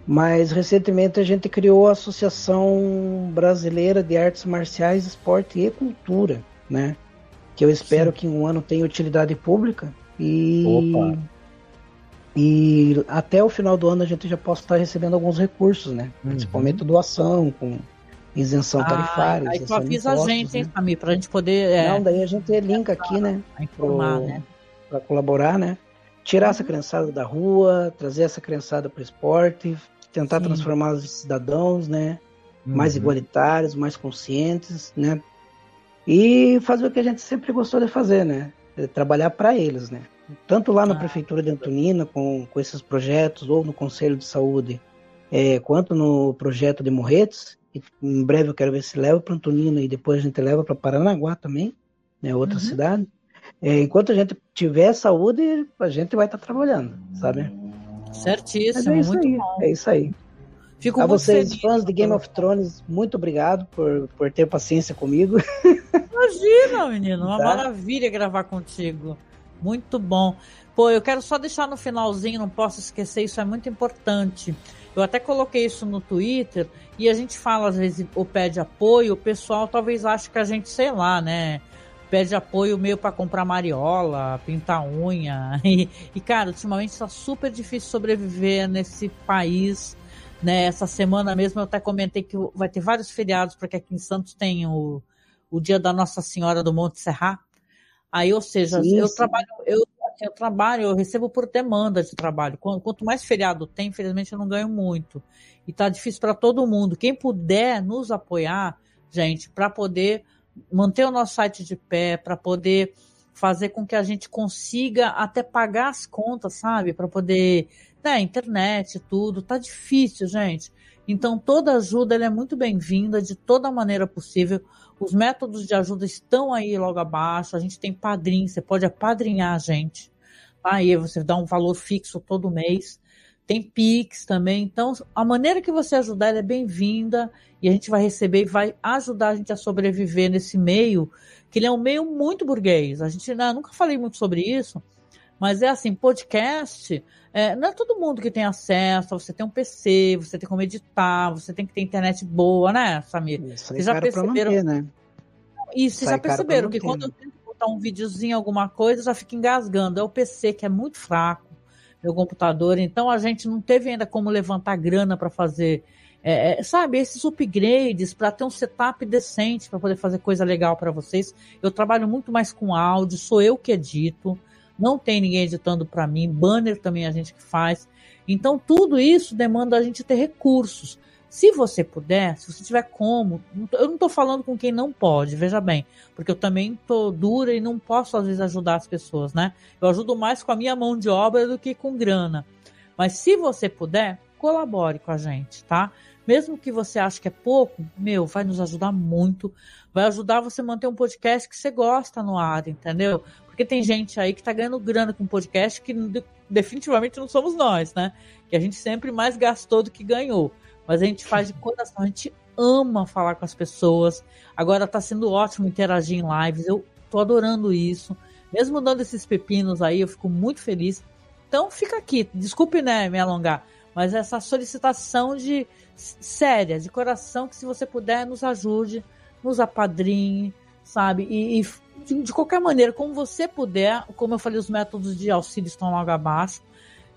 Mas recentemente a gente criou a Associação Brasileira de Artes Marciais, Esporte e Cultura, né? Que eu espero que em um ano tenha utilidade pública e até o final do ano a gente já possa estar recebendo alguns recursos, né? Principalmente doação, com isenção tarifária. Aí tu avisa impostos, a gente, hein, Samir, pra gente poder... daí a gente linka aqui, né? Informar, né? Pra colaborar, né? Tirar essa criançada da rua, trazer essa criançada pro esporte, tentar transformá-los em cidadãos, né? Mais igualitários, mais conscientes, né? E fazer o que a gente sempre gostou de fazer, né? Trabalhar para eles, né? Tanto lá na Prefeitura de Antonina, com esses projetos, ou no Conselho de Saúde, quanto no projeto de Morretes. Em breve eu quero ver se leva para Antonina e depois a gente leva para Paranaguá também, né, outra cidade. Enquanto a gente tiver saúde, a gente vai estar trabalhando, sabe? Certíssimo, é isso muito aí, bom. É isso aí. Fico a muito vocês, feliz, fãs de Game of Thrones, muito obrigado por ter paciência comigo. Imagina, menino, uma maravilha gravar contigo. Muito bom. Pô, eu quero só deixar no finalzinho, não posso esquecer, isso é muito importante. Eu até coloquei isso no Twitter e a gente fala, às vezes, ou pede apoio, o pessoal talvez ache que a gente, sei lá, né? Pede apoio meio para comprar mariola, pintar unha. E cara, ultimamente está super difícil sobreviver nesse país. Né? Essa semana mesmo eu até comentei que vai ter vários feriados, porque aqui em Santos tem o dia da Nossa Senhora do Monte Serrat. Aí, ou seja, eu trabalho, eu recebo por demanda de trabalho. Quanto mais feriado tem, infelizmente eu não ganho muito. E tá difícil para todo mundo. Quem puder nos apoiar, gente, para poder manter o nosso site de pé, para poder fazer com que a gente consiga até pagar as contas, sabe? Para poder, né, internet, tudo. Tá difícil, gente. Então, toda ajuda ela é muito bem-vinda, de toda maneira possível. Os métodos de ajuda estão aí logo abaixo. A gente tem padrinho, você pode apadrinhar a gente. Aí você dá um valor fixo todo mês. Tem Pix também. Então, a maneira que você ajudar ela é bem-vinda e a gente vai receber e vai ajudar a gente a sobreviver nesse meio, que ele é um meio muito burguês. A gente nunca falei muito sobre isso, mas é assim, podcast, não é todo mundo que tem acesso, você tem um PC, você tem como editar, você tem que ter internet boa, né, Samir? Vocês já perceberam? Manter, né? E vocês já perceberam que quando eu tento botar um videozinho, alguma coisa, já fica engasgando. É o PC que é muito fraco, meu computador, então a gente não teve ainda como levantar grana para fazer, sabe, esses upgrades, para ter um setup decente, para poder fazer coisa legal para vocês. Eu trabalho muito mais com áudio, sou eu que edito, não tem ninguém editando para mim, banner também a gente que faz. Então, tudo isso demanda a gente ter recursos. Se você puder, se você tiver como, eu não estou falando com quem não pode, veja bem, porque eu também estou dura e não posso, às vezes, ajudar as pessoas, né? Eu ajudo mais com a minha mão de obra do que com grana. Mas se você puder, colabore com a gente, tá? Mesmo que você ache que é pouco, vai nos ajudar muito. Vai ajudar você a manter um podcast que você gosta no ar, entendeu? Porque tem gente aí que tá ganhando grana com podcast que definitivamente não somos nós, né? Que a gente sempre mais gastou do que ganhou. Mas a gente faz de coração, a gente ama falar com as pessoas. Agora tá sendo ótimo interagir em lives, eu tô adorando isso. Mesmo dando esses pepinos aí, eu fico muito feliz. Então fica aqui, desculpe, né, me alongar, mas essa solicitação de séria, de coração, que se você puder nos ajude, nos apadrinhe, sabe? De qualquer maneira, como você puder, como eu falei, os métodos de auxílio estão logo abaixo,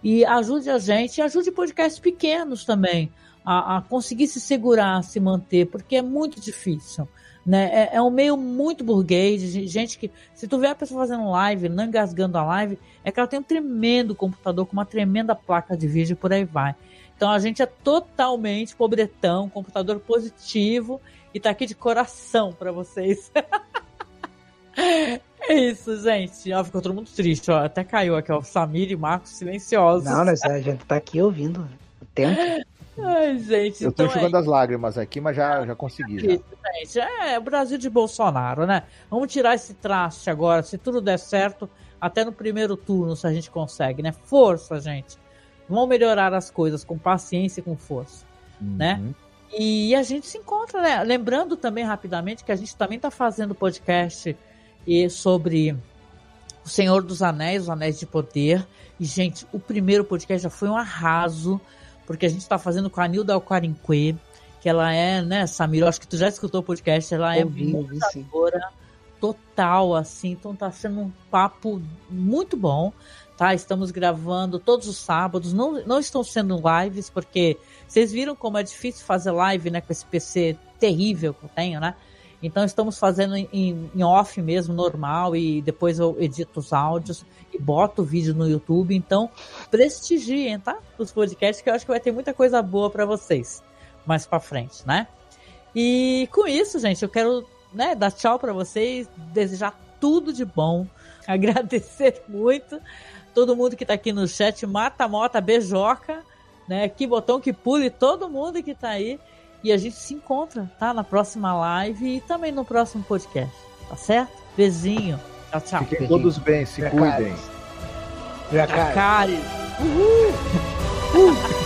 e ajude a gente, e ajude podcasts pequenos também a conseguir se segurar, se manter, porque é muito difícil, né? É um meio muito burguês, gente que, se tu vê a pessoa fazendo live, não engasgando a live, é que ela tem um tremendo computador com uma tremenda placa de vídeo e por aí vai. Então a gente é totalmente pobretão, computador positivo, e tá aqui de coração pra vocês. É isso, gente. Ó, ficou todo mundo triste, ó. Até caiu aqui, ó. Samir e Marcos silenciosos. Não, a gente tá aqui ouvindo o tempo. Ai, gente. Eu tô enxugando as lágrimas aqui, mas já consegui. É isso, gente. É o Brasil de Bolsonaro, né? Vamos tirar esse traste agora. Se tudo der certo, até no primeiro turno, se a gente consegue, né? Força, gente. Vão melhorar as coisas com paciência e com força, né? E a gente se encontra, né? Lembrando também rapidamente que a gente também está fazendo podcast sobre O Senhor dos Anéis, Os Anéis de Poder. E, gente, o primeiro podcast já foi um arraso, porque a gente está fazendo com a Nilda Alcarinque, que ela é, né, Samir, eu acho que tu já escutou o podcast, ela é montadora total, assim, então tá sendo um papo muito bom. Tá, estamos gravando todos os sábados, não estão sendo lives, porque vocês viram como é difícil fazer live, né, com esse PC terrível que eu tenho, né? Então estamos fazendo em off mesmo, normal, e depois eu edito os áudios e boto o vídeo no YouTube. Então prestigiem, tá, os podcasts, que eu acho que vai ter muita coisa boa para vocês mais para frente, né? E com isso, gente, eu quero, né, dar tchau para vocês, desejar tudo de bom, agradecer muito todo mundo que tá aqui no chat, Mata Mota, Beijoca, né? Que botão que pule todo mundo que tá aí. E a gente se encontra, tá? Na próxima live e também no próximo podcast. Tá certo? Beijinho. Tchau, tchau. Fiquem todos bem, se cuidem. Jaehaerys. Uhul!